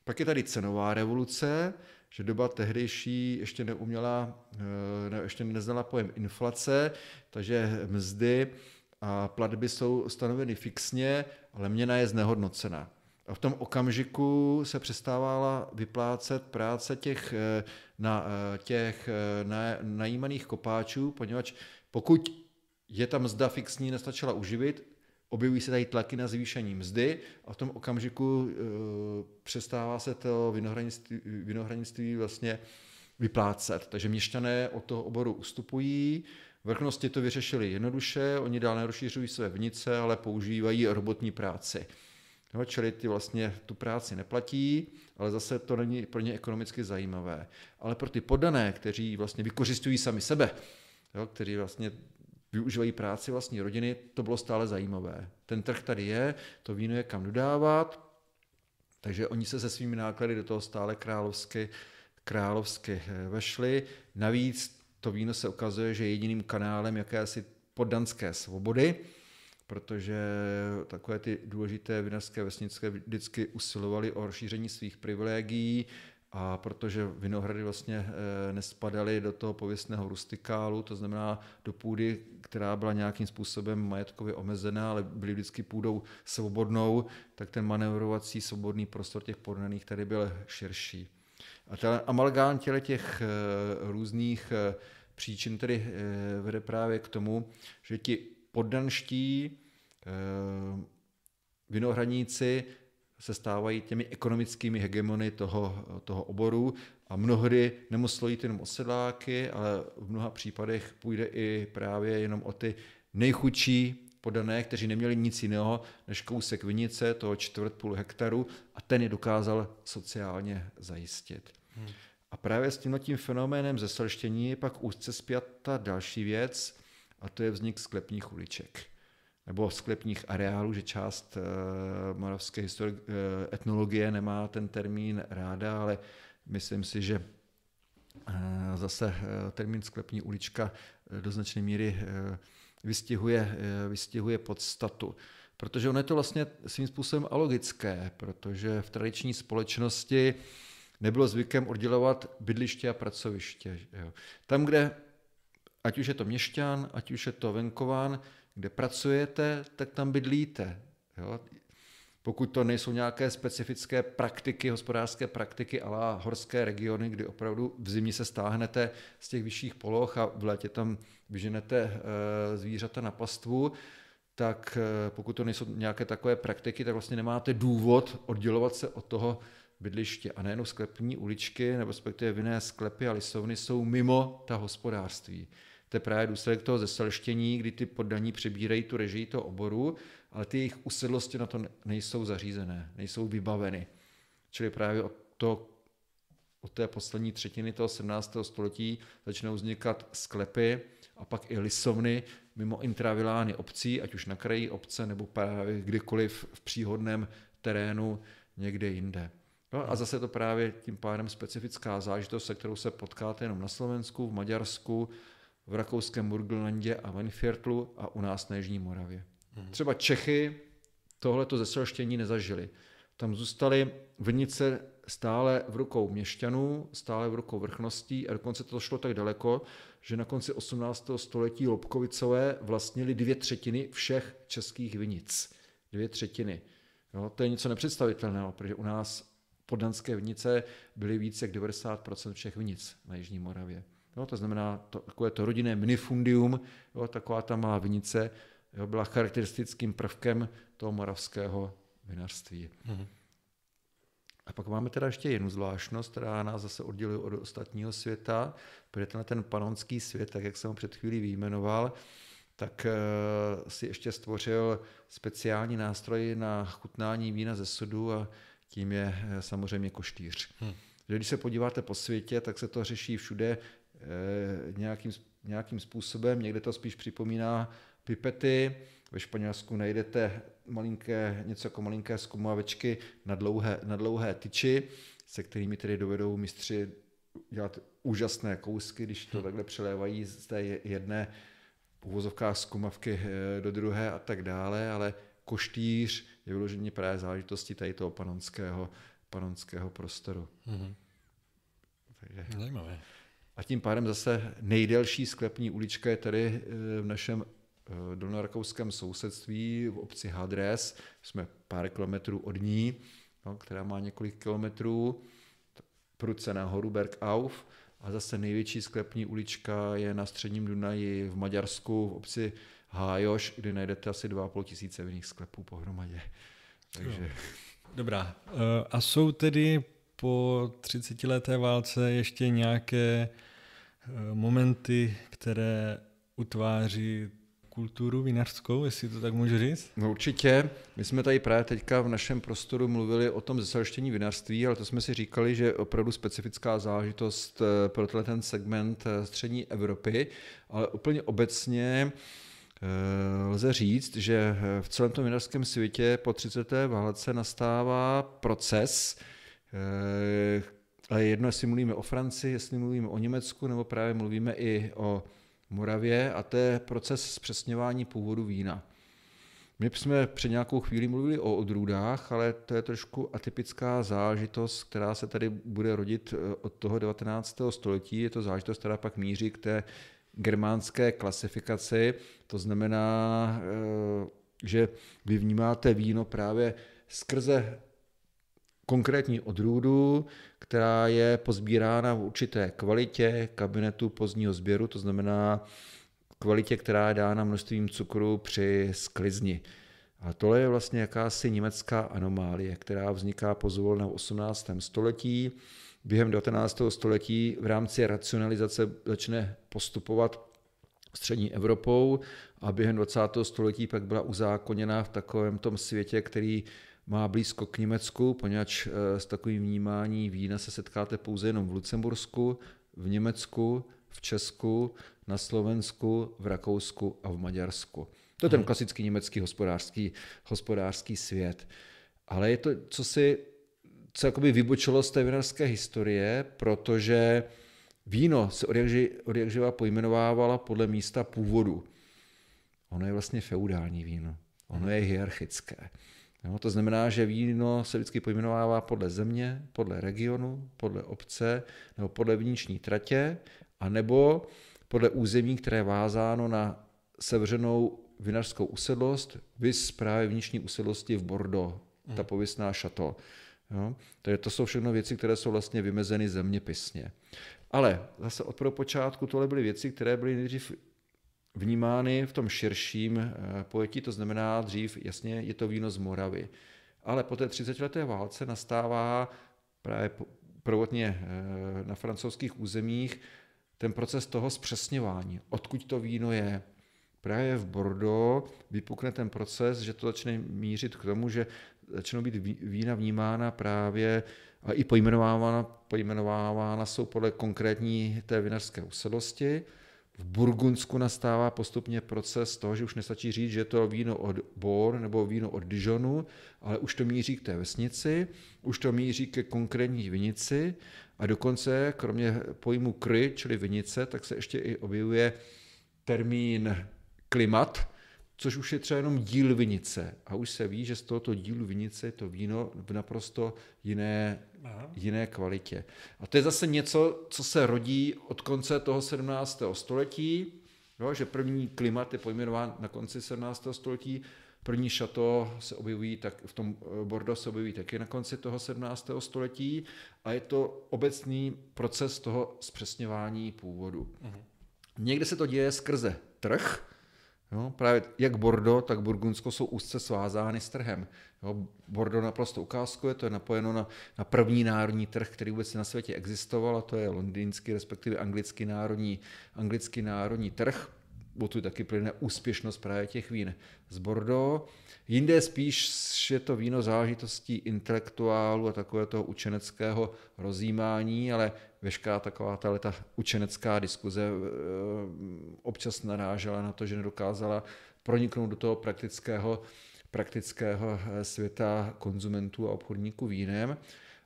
Pak je tady cenová revoluce, že doba tehdejší ještě neznala pojem inflace, takže mzdy a platby jsou stanoveny fixně, ale měna je znehodnocena. A v tom okamžiku se přestávala vyplácet práce těch najímaných kopáčů, poněvadž pokud je ta mzda fixní, nestačila uživit, objevují se tady tlaky na zvýšení mzdy a v tom okamžiku přestává se to vinohradnictví vlastně vyplácet. Takže měšťané od toho oboru ustupují, vrchnosti to vyřešili jednoduše, oni dál nerozšířují své vinice, ale používají robotní práci. No, čili ty vlastně tu práci neplatí, ale zase to není pro ně ekonomicky zajímavé. Ale pro ty poddané, kteří vlastně vykořistují sami sebe, jo, kteří vlastně využívají práci vlastní rodiny, to bylo stále zajímavé. Ten trh tady je, to víno je kam dodávat, takže oni se svými náklady do toho stále královsky vešli. Navíc to víno se ukazuje, že je jediným kanálem jakési poddanské svobody, protože takové ty důležité vinařské vesnické vždycky usilovaly o rozšíření svých privilegií, a protože vinohrady vlastně nespadaly do toho pověstného rustikálu, to znamená do půdy, která byla nějakým způsobem majetkově omezená, ale byly vždycky půdou svobodnou, tak ten manévrovací svobodný prostor těch poddaných tady byl širší. A ten amalgán těch různých příčin tedy vede právě k tomu, že ti poddanští vinohradníci se stávají těmi ekonomickými hegemony toho oboru a mnohdy nemuselo jít jenom o sedláky, ale v mnoha případech půjde i právě jenom o ty nejchudší podané, kteří neměli nic jiného než kousek vinice, toho 1/4 hektaru, a ten je dokázal sociálně zajistit. A právě s tímhletím fenoménem zeselštění je pak úzce spjata další věc, a to je vznik sklepních uliček nebo sklepních areálů, že část moravské etnologie nemá ten termín ráda, ale myslím si, že zase termín sklepní ulička do značné míry vystihuje podstatu. Protože ono je to vlastně svým způsobem alogické, protože v tradiční společnosti nebylo zvykem oddělovat bydliště a pracoviště. Tam, kde, ať už je to měšťan, ať už je to venkován, kde pracujete, tak tam bydlíte. Jo? Pokud to nejsou nějaké specifické praktiky, hospodářské praktiky a la horské regiony, kdy opravdu v zimě se stáhnete z těch vyšších poloh a v létě tam vyženete zvířata na pastvu, tak pokud to nejsou nějaké takové praktiky, tak vlastně nemáte důvod oddělovat se od toho bydliště. A nejenom sklepní uličky, nebo respektive vinné sklepy a lisovny jsou mimo ta hospodářství. To je právě důsledek toho zeselštění, kdy ty poddaní přebírají tu režii toho oboru, ale ty jejich usedlosti na to nejsou zařízené, nejsou vybaveny. Čili právě od té poslední třetiny toho 17. století začnou vznikat sklepy a pak i lisovny mimo intravilány obcí, ať už na kraji obce nebo právě kdykoliv v příhodném terénu někde jinde. No a zase to právě tím pádem specifická zážitost, se kterou se potkáte jenom na Slovensku, v Maďarsku, v rakouském Burgenlandě a Weinviertlu a u nás na jižní Moravě. Třeba Čechy tohleto zeselštění nezažili. Tam zůstaly vinice stále v rukou měšťanů, stále v rukou vrchností, a dokonce to šlo tak daleko, že na konci 18. století Lobkovicové vlastnili 2/3 všech českých vinic. 2/3. Jo, to je něco nepředstavitelného, protože u nás poddanské vinice byly více jak 90% všech vinic na jižní Moravě. Jo, to znamená takové to rodinné minifundium, jo, taková ta malá vinice, jo, byla charakteristickým prvkem toho moravského vinařství. Mm-hmm. A pak máme teda ještě jednu zvláštnost, která nás zase odděluje od ostatního světa, protože ten panonský svět, tak jak jsem ho před chvílí vyjmenoval, tak si ještě stvořil speciální nástroj na chutnání vína ze sudu a tím je samozřejmě koštýř. Když se podíváte po světě, tak se to řeší všude nějakým způsobem. Někde to spíš připomíná pipety. Ve Španělsku najdete něco jako malinké skumavečky na dlouhé tyči, se kterými tedy dovedou mistři dělat úžasné kousky, když to takhle přelévají z té jedné uvozovkách skumavky do druhé a tak dále, ale koštýř je vyloženě právě záležitosti tady toho panonského prostoru. Mm-hmm. Takže. Zajímavé. A tím pádem zase nejdelší sklepní ulička je tady v našem dolnorakouském sousedství v obci Hadres. Jsme pár kilometrů od ní, no, která má několik kilometrů, prudce nahoru bergauf. A zase největší sklepní ulička je na středním Dunaji v Maďarsku v obci Hájoš, kde najdete asi 2,5 tisíce vinných sklepů pohromadě. Takže. No. Dobrá. A jsou tedy po 30leté válce ještě nějaké momenty, které utváří kulturu vinařskou, jestli to tak můžu říct? No určitě. My jsme tady právě teďka v našem prostoru mluvili o tom zeselštění vinařství, ale to jsme si říkali, že je opravdu specifická záležitost pro ten segment střední Evropy, ale úplně obecně lze říct, že v celém tom vinařském světě po 30. válce nastává proces, ale jedno, jestli mluvíme o Francii, jestli mluvíme o Německu, nebo právě mluvíme i o Moravě, a to je proces zpřesňování původu vína. My jsme před nějakou chvíli mluvili o odrůdách, ale to je trošku atypická záležitost, která se tady bude rodit od toho 19. století. Je to záležitost, která pak míří k té germánské klasifikaci. To znamená, že vy vnímáte víno právě skrze konkrétní odrůdu, která je pozbírána v určité kvalitě kabinetu pozdního sběru, to znamená kvalitě, která je dána množstvím cukru při sklizni. A tohle je vlastně jakási německá anomálie, která vzniká pozvolna v 18. století. Během 19. století v rámci racionalizace začne postupovat střední Evropou a během 20. století pak byla uzákoněna v takovém tom světě, který má blízko k Německu, poněvadž s takovým vnímání vína se setkáte pouze jenom v Lucembursku, v Německu, v Česku, na Slovensku, v Rakousku a v Maďarsku. To je ten klasický německý hospodářský svět. Ale je to, co jakoby vybočilo z té vinařské historie, protože víno se odjakživa pojmenovávala podle místa původu. Ono je vlastně feudální víno. Ono je hierarchické. No, to znamená, že víno se vždycky pojmenovává podle země, podle regionu, podle obce, nebo podle viniční tratě, anebo podle území, které je vázáno na sevřenou vinařskou usedlost, viz právě viniční usedlosti v Bordeaux, ta pověstná chateau. Jo? Takže to jsou všechno věci, které jsou vlastně vymezeny zeměpisně. Ale zase od prvopočátku tohle byly věci, které byly nejdřív vnímány v tom širším pojetí, to znamená dřív, jasně, je to víno z Moravy. Ale po té 30leté válce nastává právě prvotně na francouzských územích ten proces toho zpřesňování, odkud to víno je. Právě v Bordeaux vypukne ten proces, že to začne mířit k tomu, že začnou být vína vnímána právě a i pojmenovávána jsou podle konkrétní té vinařské usedlosti. V Burgundsku nastává postupně proces toho, že už nestačí říct, že je to víno od Bor nebo víno od Dijonu, ale už to míří k té vesnici, už to míří ke konkrétní vinici a dokonce kromě pojmu kry, čili vinice, tak se ještě i objevuje termín klimat, což už je třeba jenom díl vinice. A už se ví, že z tohoto dílu vinice je to víno v naprosto jiné kvalitě. A to je zase něco, co se rodí od konce toho 17. století, jo, že první klimat je pojmenován na konci 17. století, první chateau se objeví, tak v tom Bordeaux se objeví taky na konci toho 17. století a je to obecný proces toho zpřesňování původu. Mhm. Někde se to děje skrze trh. Jo, právě jak Bordeaux, tak Burgundsko jsou úzce svázány s trhem. Jo, Bordeaux naprosto ukázkuje, to je napojeno na první národní trh, který vůbec na světě existoval, a to je londýnský, respektive anglický národní trh. Bo tu taky plyne úspěšnost právě těch vín z Bordeaux. Jinde spíš je to víno záležitostí intelektuálu a takového toho učeneckého rozjímání, ale veškerá taková ta učenecká diskuze občas narážela na to, že nedokázala proniknout do toho praktického světa konzumentů a obchodníků vínem.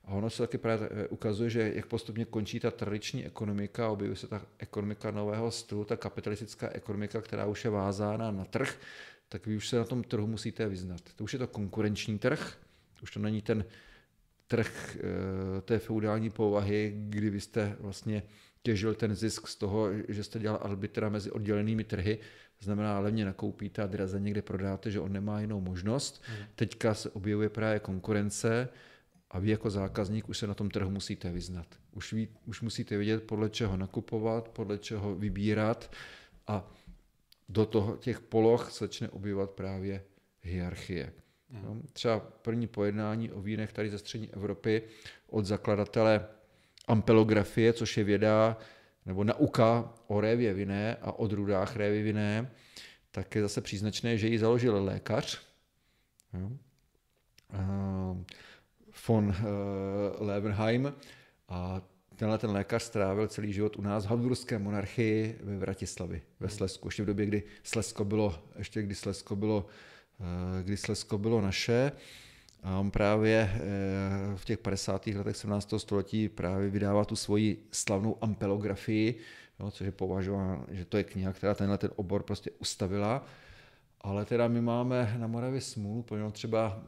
A ono se taky právě ukazuje, že jak postupně končí ta tradiční ekonomika, objevuje se ta ekonomika nového stylu, ta kapitalistická ekonomika, která už je vázána na trh, tak vy už se na tom trhu musíte vyznat. To už je to konkurenční trh, už to není ten trh té feudální povahy, kdy vy jste vlastně těžil ten zisk z toho, že jste dělal arbitra mezi oddělenými trhy, znamená levně nakoupíte a draze někde prodáte, že on nemá jinou možnost. Teďka se objevuje právě konkurence, a vy jako zákazník už se na tom trhu musíte vyznat. Už musíte vědět, podle čeho nakupovat, podle čeho vybírat a do toho těch poloh se začne objevat právě hierarchie. No, třeba první pojednání o vínech tady ze střední Evropy od zakladatele ampelografie, což je věda nebo nauka o révě vinné a o drudách révy vinné, tak je zase příznačné, že ji založil lékař. No. Von Levenheim a ten lékař strávil celý život u nás v habsburské monarchii ve Vratislavi, ve Slezsku. Ještě v době, kdy Slezsko bylo naše. A on právě v těch 50. letech 17. století právě vydává tu svoji slavnou ampelografii, no, což je považováno, že to je kniha, která tenhle ten obor prostě ustavila. Ale teda my máme na Moravě smůlu, protože třeba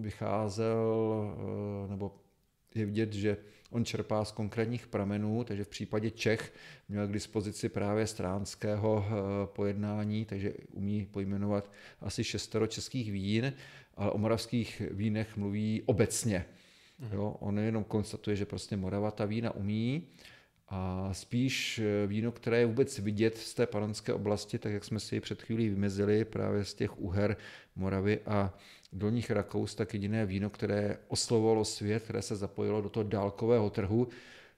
vycházel, nebo je vidět, že on čerpá z konkrétních pramenů, takže v případě Čech měl k dispozici právě stránského pojednání, takže umí pojmenovat asi 6 českých vín, ale o moravských vínech mluví obecně. Jo, on jenom konstatuje, že prostě Morava ta vína umí. A spíš víno, které je vůbec vidět z té panonské oblasti, tak jak jsme si ji před chvílí vymezili právě z těch Uher, Moravy a Dolních Rakous, tak jediné víno, které oslovovalo svět, které se zapojilo do toho dálkového trhu,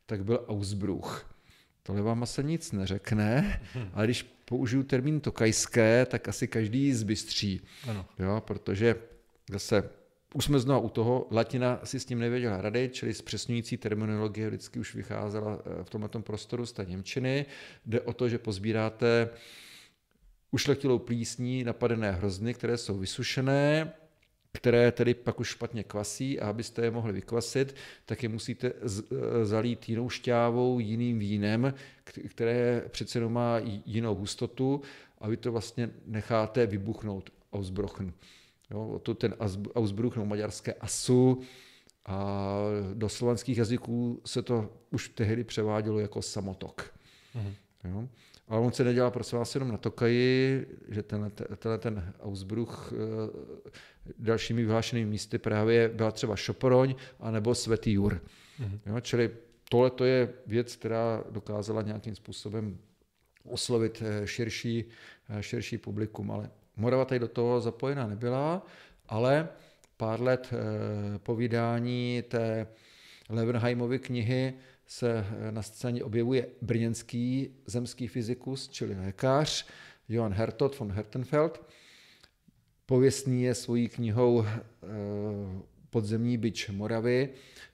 tak byl Ausbruch. tohle vám asi nic neřekne, ale když použiju termín tokajské, tak asi každý zbystří, jo, protože zase už jsme znovu u toho, latina si s tím nevěděla rady, čili zpřesňující terminologie vždycky už vycházela v tomto prostoru z té němčiny. Jde o to, že pozbíráte ušlechtilou plísní napadené hrozny, které jsou vysušené, které tedy pak už špatně kvasí, a abyste je mohli vykvasit, tak je musíte zalít jinou šťávou, jiným vínem, které přece jenom má jinou hustotu, a vy to vlastně necháte vybuchnout ausbrochen. Jo, to ten ausbruch, maďarské asu, a do slovanských jazyků se to už tehdy převádělo jako samotok. Mm-hmm. Jo? Ale on se nedělá prosím vás jenom na Tokaji, že ten ausbruch dalšími vyhlášenými místy právě byla třeba Šoporoň anebo Svetý Jur. Mm-hmm. Jo, čili tohle to je věc, která dokázala nějakým způsobem oslovit širší publikum, ale Morava tady do toho zapojená nebyla, ale pár let po vydání té Levenheimovy knihy se na scéně objevuje brněnský zemský fyzikus, čili lékař Johann Hertot von Hertenfeld. Pověstný je svojí knihou Podzemní bič Moravy,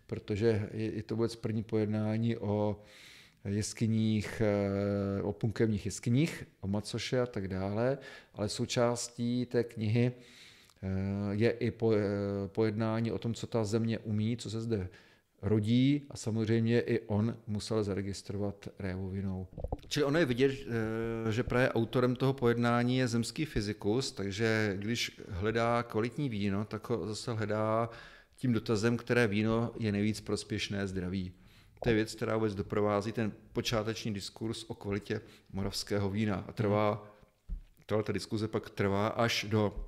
protože je to vůbec první pojednání o jeskyních, o punkevních jeskyních, o Macoše a tak dále, ale součástí té knihy je i pojednání o tom, co ta země umí, co se zde rodí, a samozřejmě i on musel zaregistrovat révovinou. Čili ono je vidět, že právě autorem toho pojednání je zemský fyzikus, takže když hledá kvalitní víno, tak ho zase hledá tím dotazem, které víno je nejvíc prospěšné zdraví. To je věc, která vůbec doprovází ten počáteční diskurs o kvalitě moravského vína. A ta diskuze pak trvá až do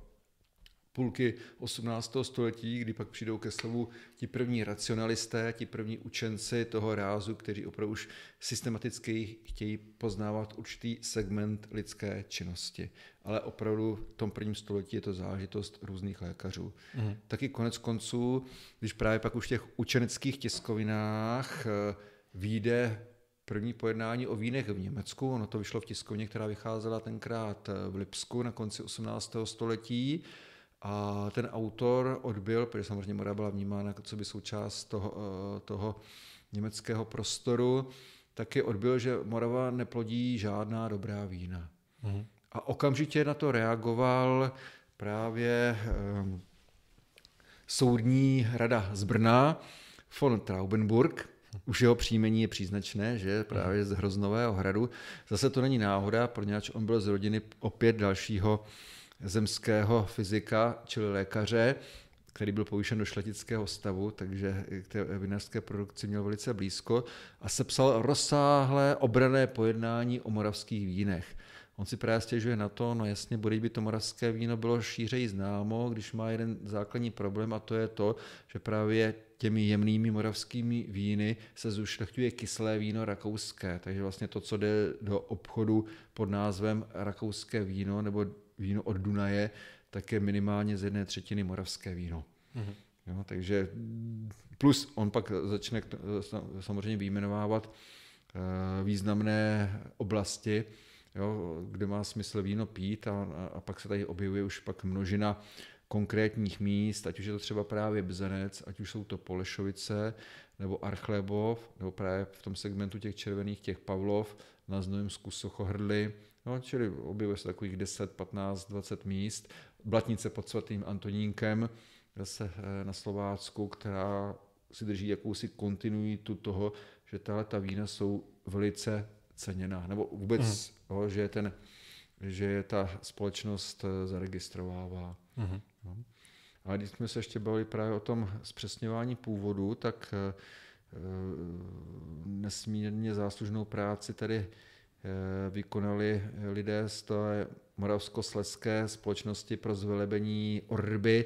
půlky 18. století, kdy pak přijdou ke slovu ti první racionalisté, ti první učenci toho rázu, kteří opravdu už systematicky chtějí poznávat určitý segment lidské činnosti. Ale opravdu v tom prvním století je to záležitost různých lékařů. Mm. Taky konec konců, když právě pak už v těch učeneckých tiskovinách vyjde první pojednání o vínech v Německu, ono to vyšlo v tiskovině, která vycházela tenkrát v Lipsku na konci 18. století, a ten autor odbyl, protože samozřejmě Morava byla vnímána co by součást toho německého prostoru, taky odbyl, že Morava neplodí žádná dobrá vína. Mm. A okamžitě na to reagoval právě soudní rada z Brna, von Traubenburg. Už jeho příjmení je příznačné, že právě z Hroznového hradu. Zase to není náhoda, protože on byl z rodiny opět dalšího zemského fyzika, čili lékaře, který byl povýšen do šlechtického stavu, takže k té vinařské produkci měl velice blízko, a sepsal rozsáhlé obranné pojednání o moravských vínech. On si právě stěžuje na to, no jasně, bodej by to moravské víno bylo šířeji známo, když má jeden základní problém, a to je to, že právě těmi jemnými moravskými víny se zušlechťuje kyselé víno rakouské. Takže vlastně to, co jde do obchodu pod názvem rakouské víno nebo víno od Dunaje, tak je minimálně z 1/3 moravské víno. Mm-hmm. Jo, takže plus on pak začne samozřejmě vyjmenovávat významné oblasti, jo, kde má smysl víno pít, a pak se tady objevuje už pak množina konkrétních míst, ať už je to třeba právě Bzenec, ať už jsou to Polešovice, nebo Archlebov, nebo právě v tom segmentu těch červených, těch Pavlov, na Znojemsku Sochohrdly, no, čili objevuje se takových 10, 15, 20 míst. Blatnice pod svatým Antonínkem, zase na Slovácku, která si drží jakousi kontinuitu toho, že tahle ta vína jsou velice ceněná, nebo vůbec, jo, že je ta společnost zaregistrovává. Mm-hmm. No. A když jsme se ještě bavili právě o tom zpřesňování původu, tak nesmírně záslužnou práci tady vykonali lidé z té moravskoslezské společnosti pro zvelebení orby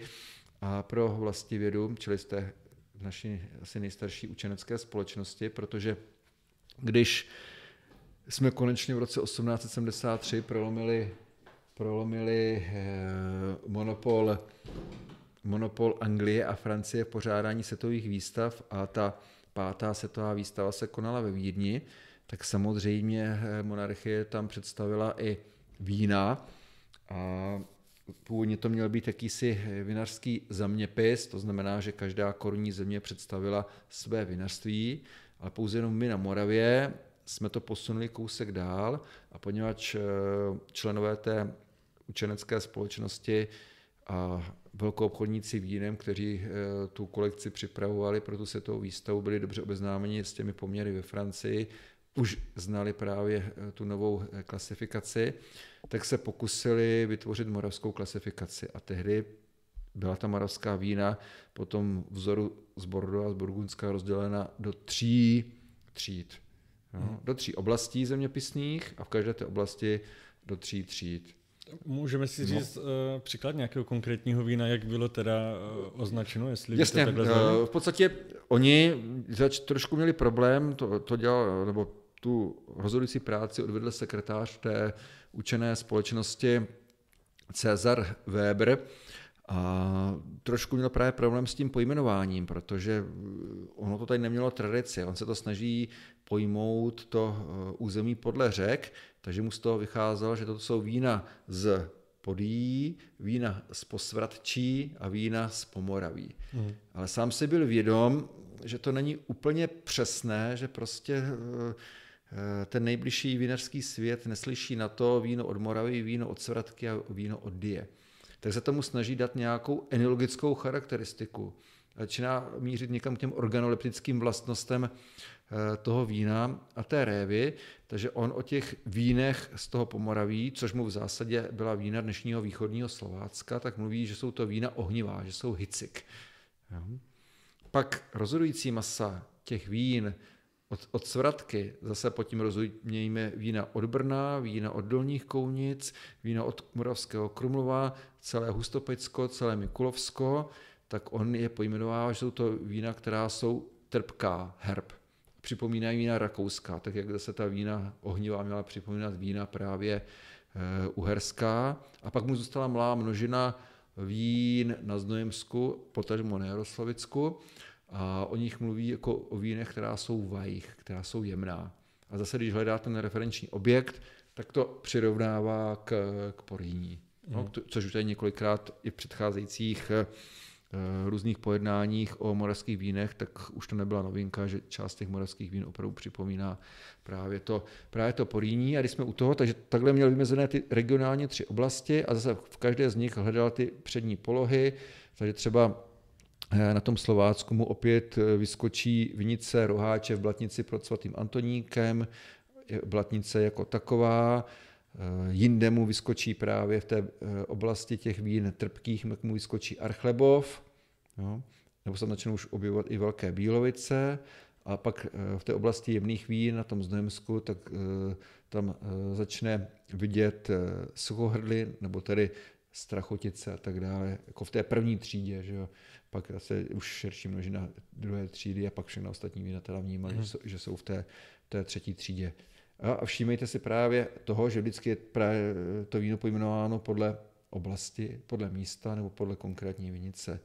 a pro vlastivědu, čili z té naší asi nejstarší učenecké společnosti, protože když jsme konečně v roce 1873 prolomili monopol Anglie a Francie v pořádání světových výstav, a ta 5. světová výstava se konala ve Vídni tak samozřejmě monarchie tam představila i vína a původně to měl být jakýsi vinařský zeměpis, to znamená, že každá korunní země představila své vinařství, ale pouze jenom my na Moravě jsme to posunuli kousek dál a poněvadž členové té učenecké společnosti a velkoobchodníci vínem, kteří tu kolekci připravovali pro tu světovou výstavu, byli dobře obeznámeni s těmi poměry ve Francii, už znali právě tu novou klasifikaci, tak se pokusili vytvořit moravskou klasifikaci. A tehdy byla ta moravská vína po tom vzoru z Bordeaux a z Burgundska rozdělena do tří tříd. No, do tří oblastí zeměpisných a v každé té oblasti do tří tříd. Můžeme si říct příklad nějakého konkrétního vína, jak bylo teda označeno, jestli jasně, by to takhle znamená? V podstatě oni trošku měli problém, to dělal, nebo tu rozhodující práci odvedl sekretář té učené společnosti Cezar Weber a trošku měl právě problém s tím pojmenováním, protože ono to tady nemělo tradici, on se to snaží pojmout to území podle řek, takže mu z toho vycházelo, že toto jsou vína z Podyjí, vína z Posvratčí a vína z Pomoraví. Mm. Ale sám si byl vědom, že to není úplně přesné, že prostě ten nejbližší vinařský svět neslyší na to víno od Moravy, víno od Svratky a víno od Die. Tak se tomu snaží dát nějakou enologickou charakteristiku. Začíná mířit někam k těm organoleptickým vlastnostem toho vína a té révy, takže on o těch vínech z toho Pomoraví, což mu v zásadě byla vína dnešního východního Slovácka, tak mluví, že jsou to vína ohnivá, že jsou hicik. Jo. Pak rozhodující masa těch vín od Svratky, zase pod tím rozumíme vína od Brna, vína od Dolních Kounic, vína od Moravského Krumlova, celé Hustopecko, celé Mikulovsko, tak on je pojmenovává, že jsou to vína, která jsou trpká, herb. Připomínají vína rakouská, tak jak zase ta vína ohnivá měla připomínat vína právě uherská. A pak mu zůstala malá množina vín na Znojemsku, potažmo na Jaroslavicku. A o nich mluví jako o vínech, která jsou vajich, která jsou jemná. A zase, když hledá ten referenční objekt, tak to přirovnává k Porýní. No, což už tady několikrát i v předcházejících různých pojednáních o moravských vínech, tak už to nebyla novinka, že část těch moravských vín opravdu připomíná právě to Porýní. A když jsme u toho, takže takhle měl vymezené ty regionálně tři oblasti a zase v každé z nich hledal ty přední polohy, takže třeba na tom Slovácku mu opět vyskočí vinice Roháče v Blatnici pod svatým Antonínkem, Blatnice jako taková, jinde mu vyskočí právě v té oblasti těch vín trpkých, jak mu vyskočí Archlebov, jo, nebo se začnou už objevovat i Velké Bílovice, a pak v té oblasti jemných vín na tom Znojemsku, tak tam začne vidět Suchohrdly, nebo tedy Strachotice a tak dále, jako v té první třídě, že jo. Pak se už širší množina druhé třídy a pak všechna ostatní vína teda vnímají, že jsou v té třetí třídě. A všímejte si právě toho, že vždycky je to víno pojmenováno podle oblasti, podle místa nebo podle konkrétní vinice.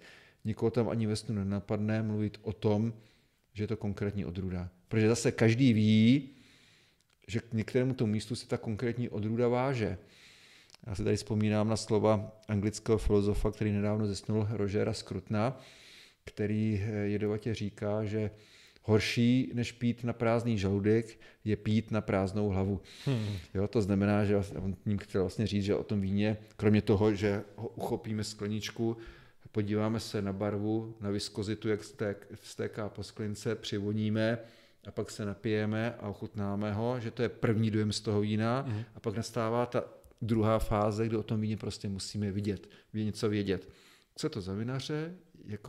Nikoho tam ani ve snu nenapadne mluvit o tom, že je to konkrétní odrůda. Protože zase každý ví, že k některému tomu místu se ta konkrétní odrůda váže. Já si tady vzpomínám na slova anglického filozofa, který nedávno zesnul, Rogera Scrutona, který jedovatě říká, že horší než pít na prázdný žaludek je pít na prázdnou hlavu. Jo, to znamená, že on tím chtěl vlastně říct, že o tom víně, kromě toho, že ho uchopíme skleničku, podíváme se na barvu, na viskozitu, jak stéká po sklince, přivoníme a pak se napijeme a ochutnáme ho, že to je první dojem z toho vína a pak nastává ta druhá fáze, kdy o tom víně prostě musíme něco vědět. Co je to za vinaře,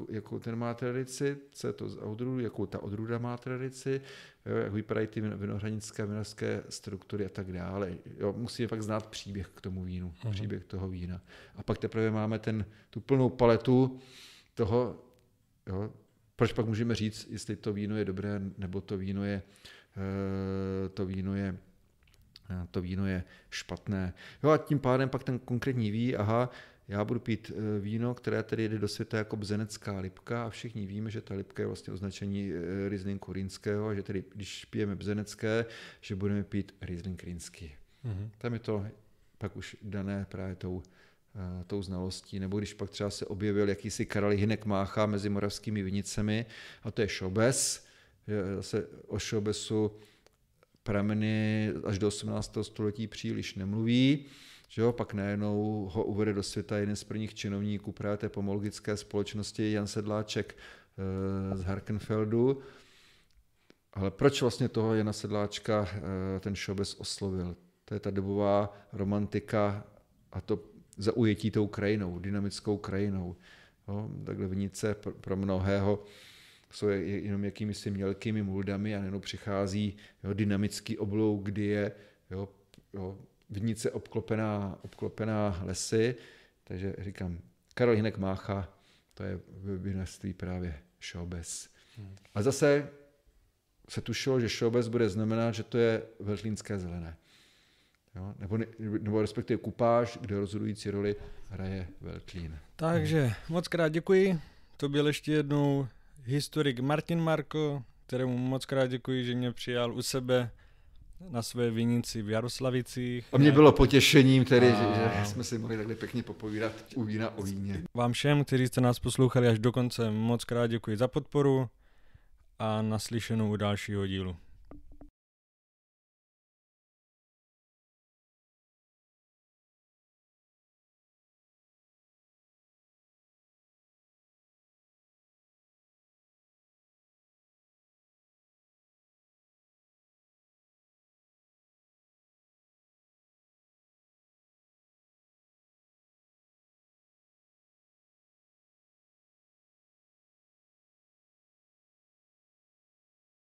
jakou ten má tradici, co je to za odrůdu, jakou ta odrůda má tradici, jo, jak vypadají ty vinohradnické vinařské struktury a tak dále. Jo, musíme pak znát příběh k tomu vínu, příběh toho vína. A pak teprve máme tu plnou paletu toho, jo, proč pak můžeme říct, jestli to víno je dobré, nebo to víno je špatné. Jo a tím pádem pak ten konkrétní ví, aha, Já budu pít víno, které tedy jde do světa jako bzenecká lipka, a všichni víme, že ta lipka je vlastně označení Rýzlinku rýnského, a že tedy, když pijeme bzenecké, že budeme pít Rýzlink rýnský. Mm-hmm. Tam je to pak už dané právě tou znalostí, nebo když pak třeba se objevil jakýsi Karel Hynek Mácha mezi moravskými vinicemi, a to je šobes, zase o šobesu prameny až do 18. století příliš nemluví, že jo, pak najednou ho uvede do světa jeden z prvních činovníků právě té pomologické společnosti, Jan Sedláček z Harkenfeldu. Ale proč vlastně toho Jana Sedláčka ten šobes oslovil? To je ta dobová romantika a to zaujetí tou krajinou, dynamickou krajinou. Jo, takhle vinice pro mnohého jsou jenom jakými si mělkými muldami a najednou přichází dynamický oblouk, kdy je vinice obklopená lesy. Takže říkám, Karel Hynek Mácha, to je vinařství právě šobes. A zase se tušilo, že šobes bude znamenat, že to je veltlínské zelené. Jo, nebo respektive kupáž, kde rozhodující roli hraje Veltlín. Takže moc krát děkuji. To byl ještě jednou historik Martin Markel, kterému moc krát děkuji, že mě přijal u sebe na své vinici v Jaroslavicích. A mě bylo potěšením tedy, že jsme si mohli takhle pěkně popovídat u vína o víně. Vám všem, kteří jste nás poslouchali až do konce, moc krát děkuji za podporu a naslyšenou u dalšího dílu.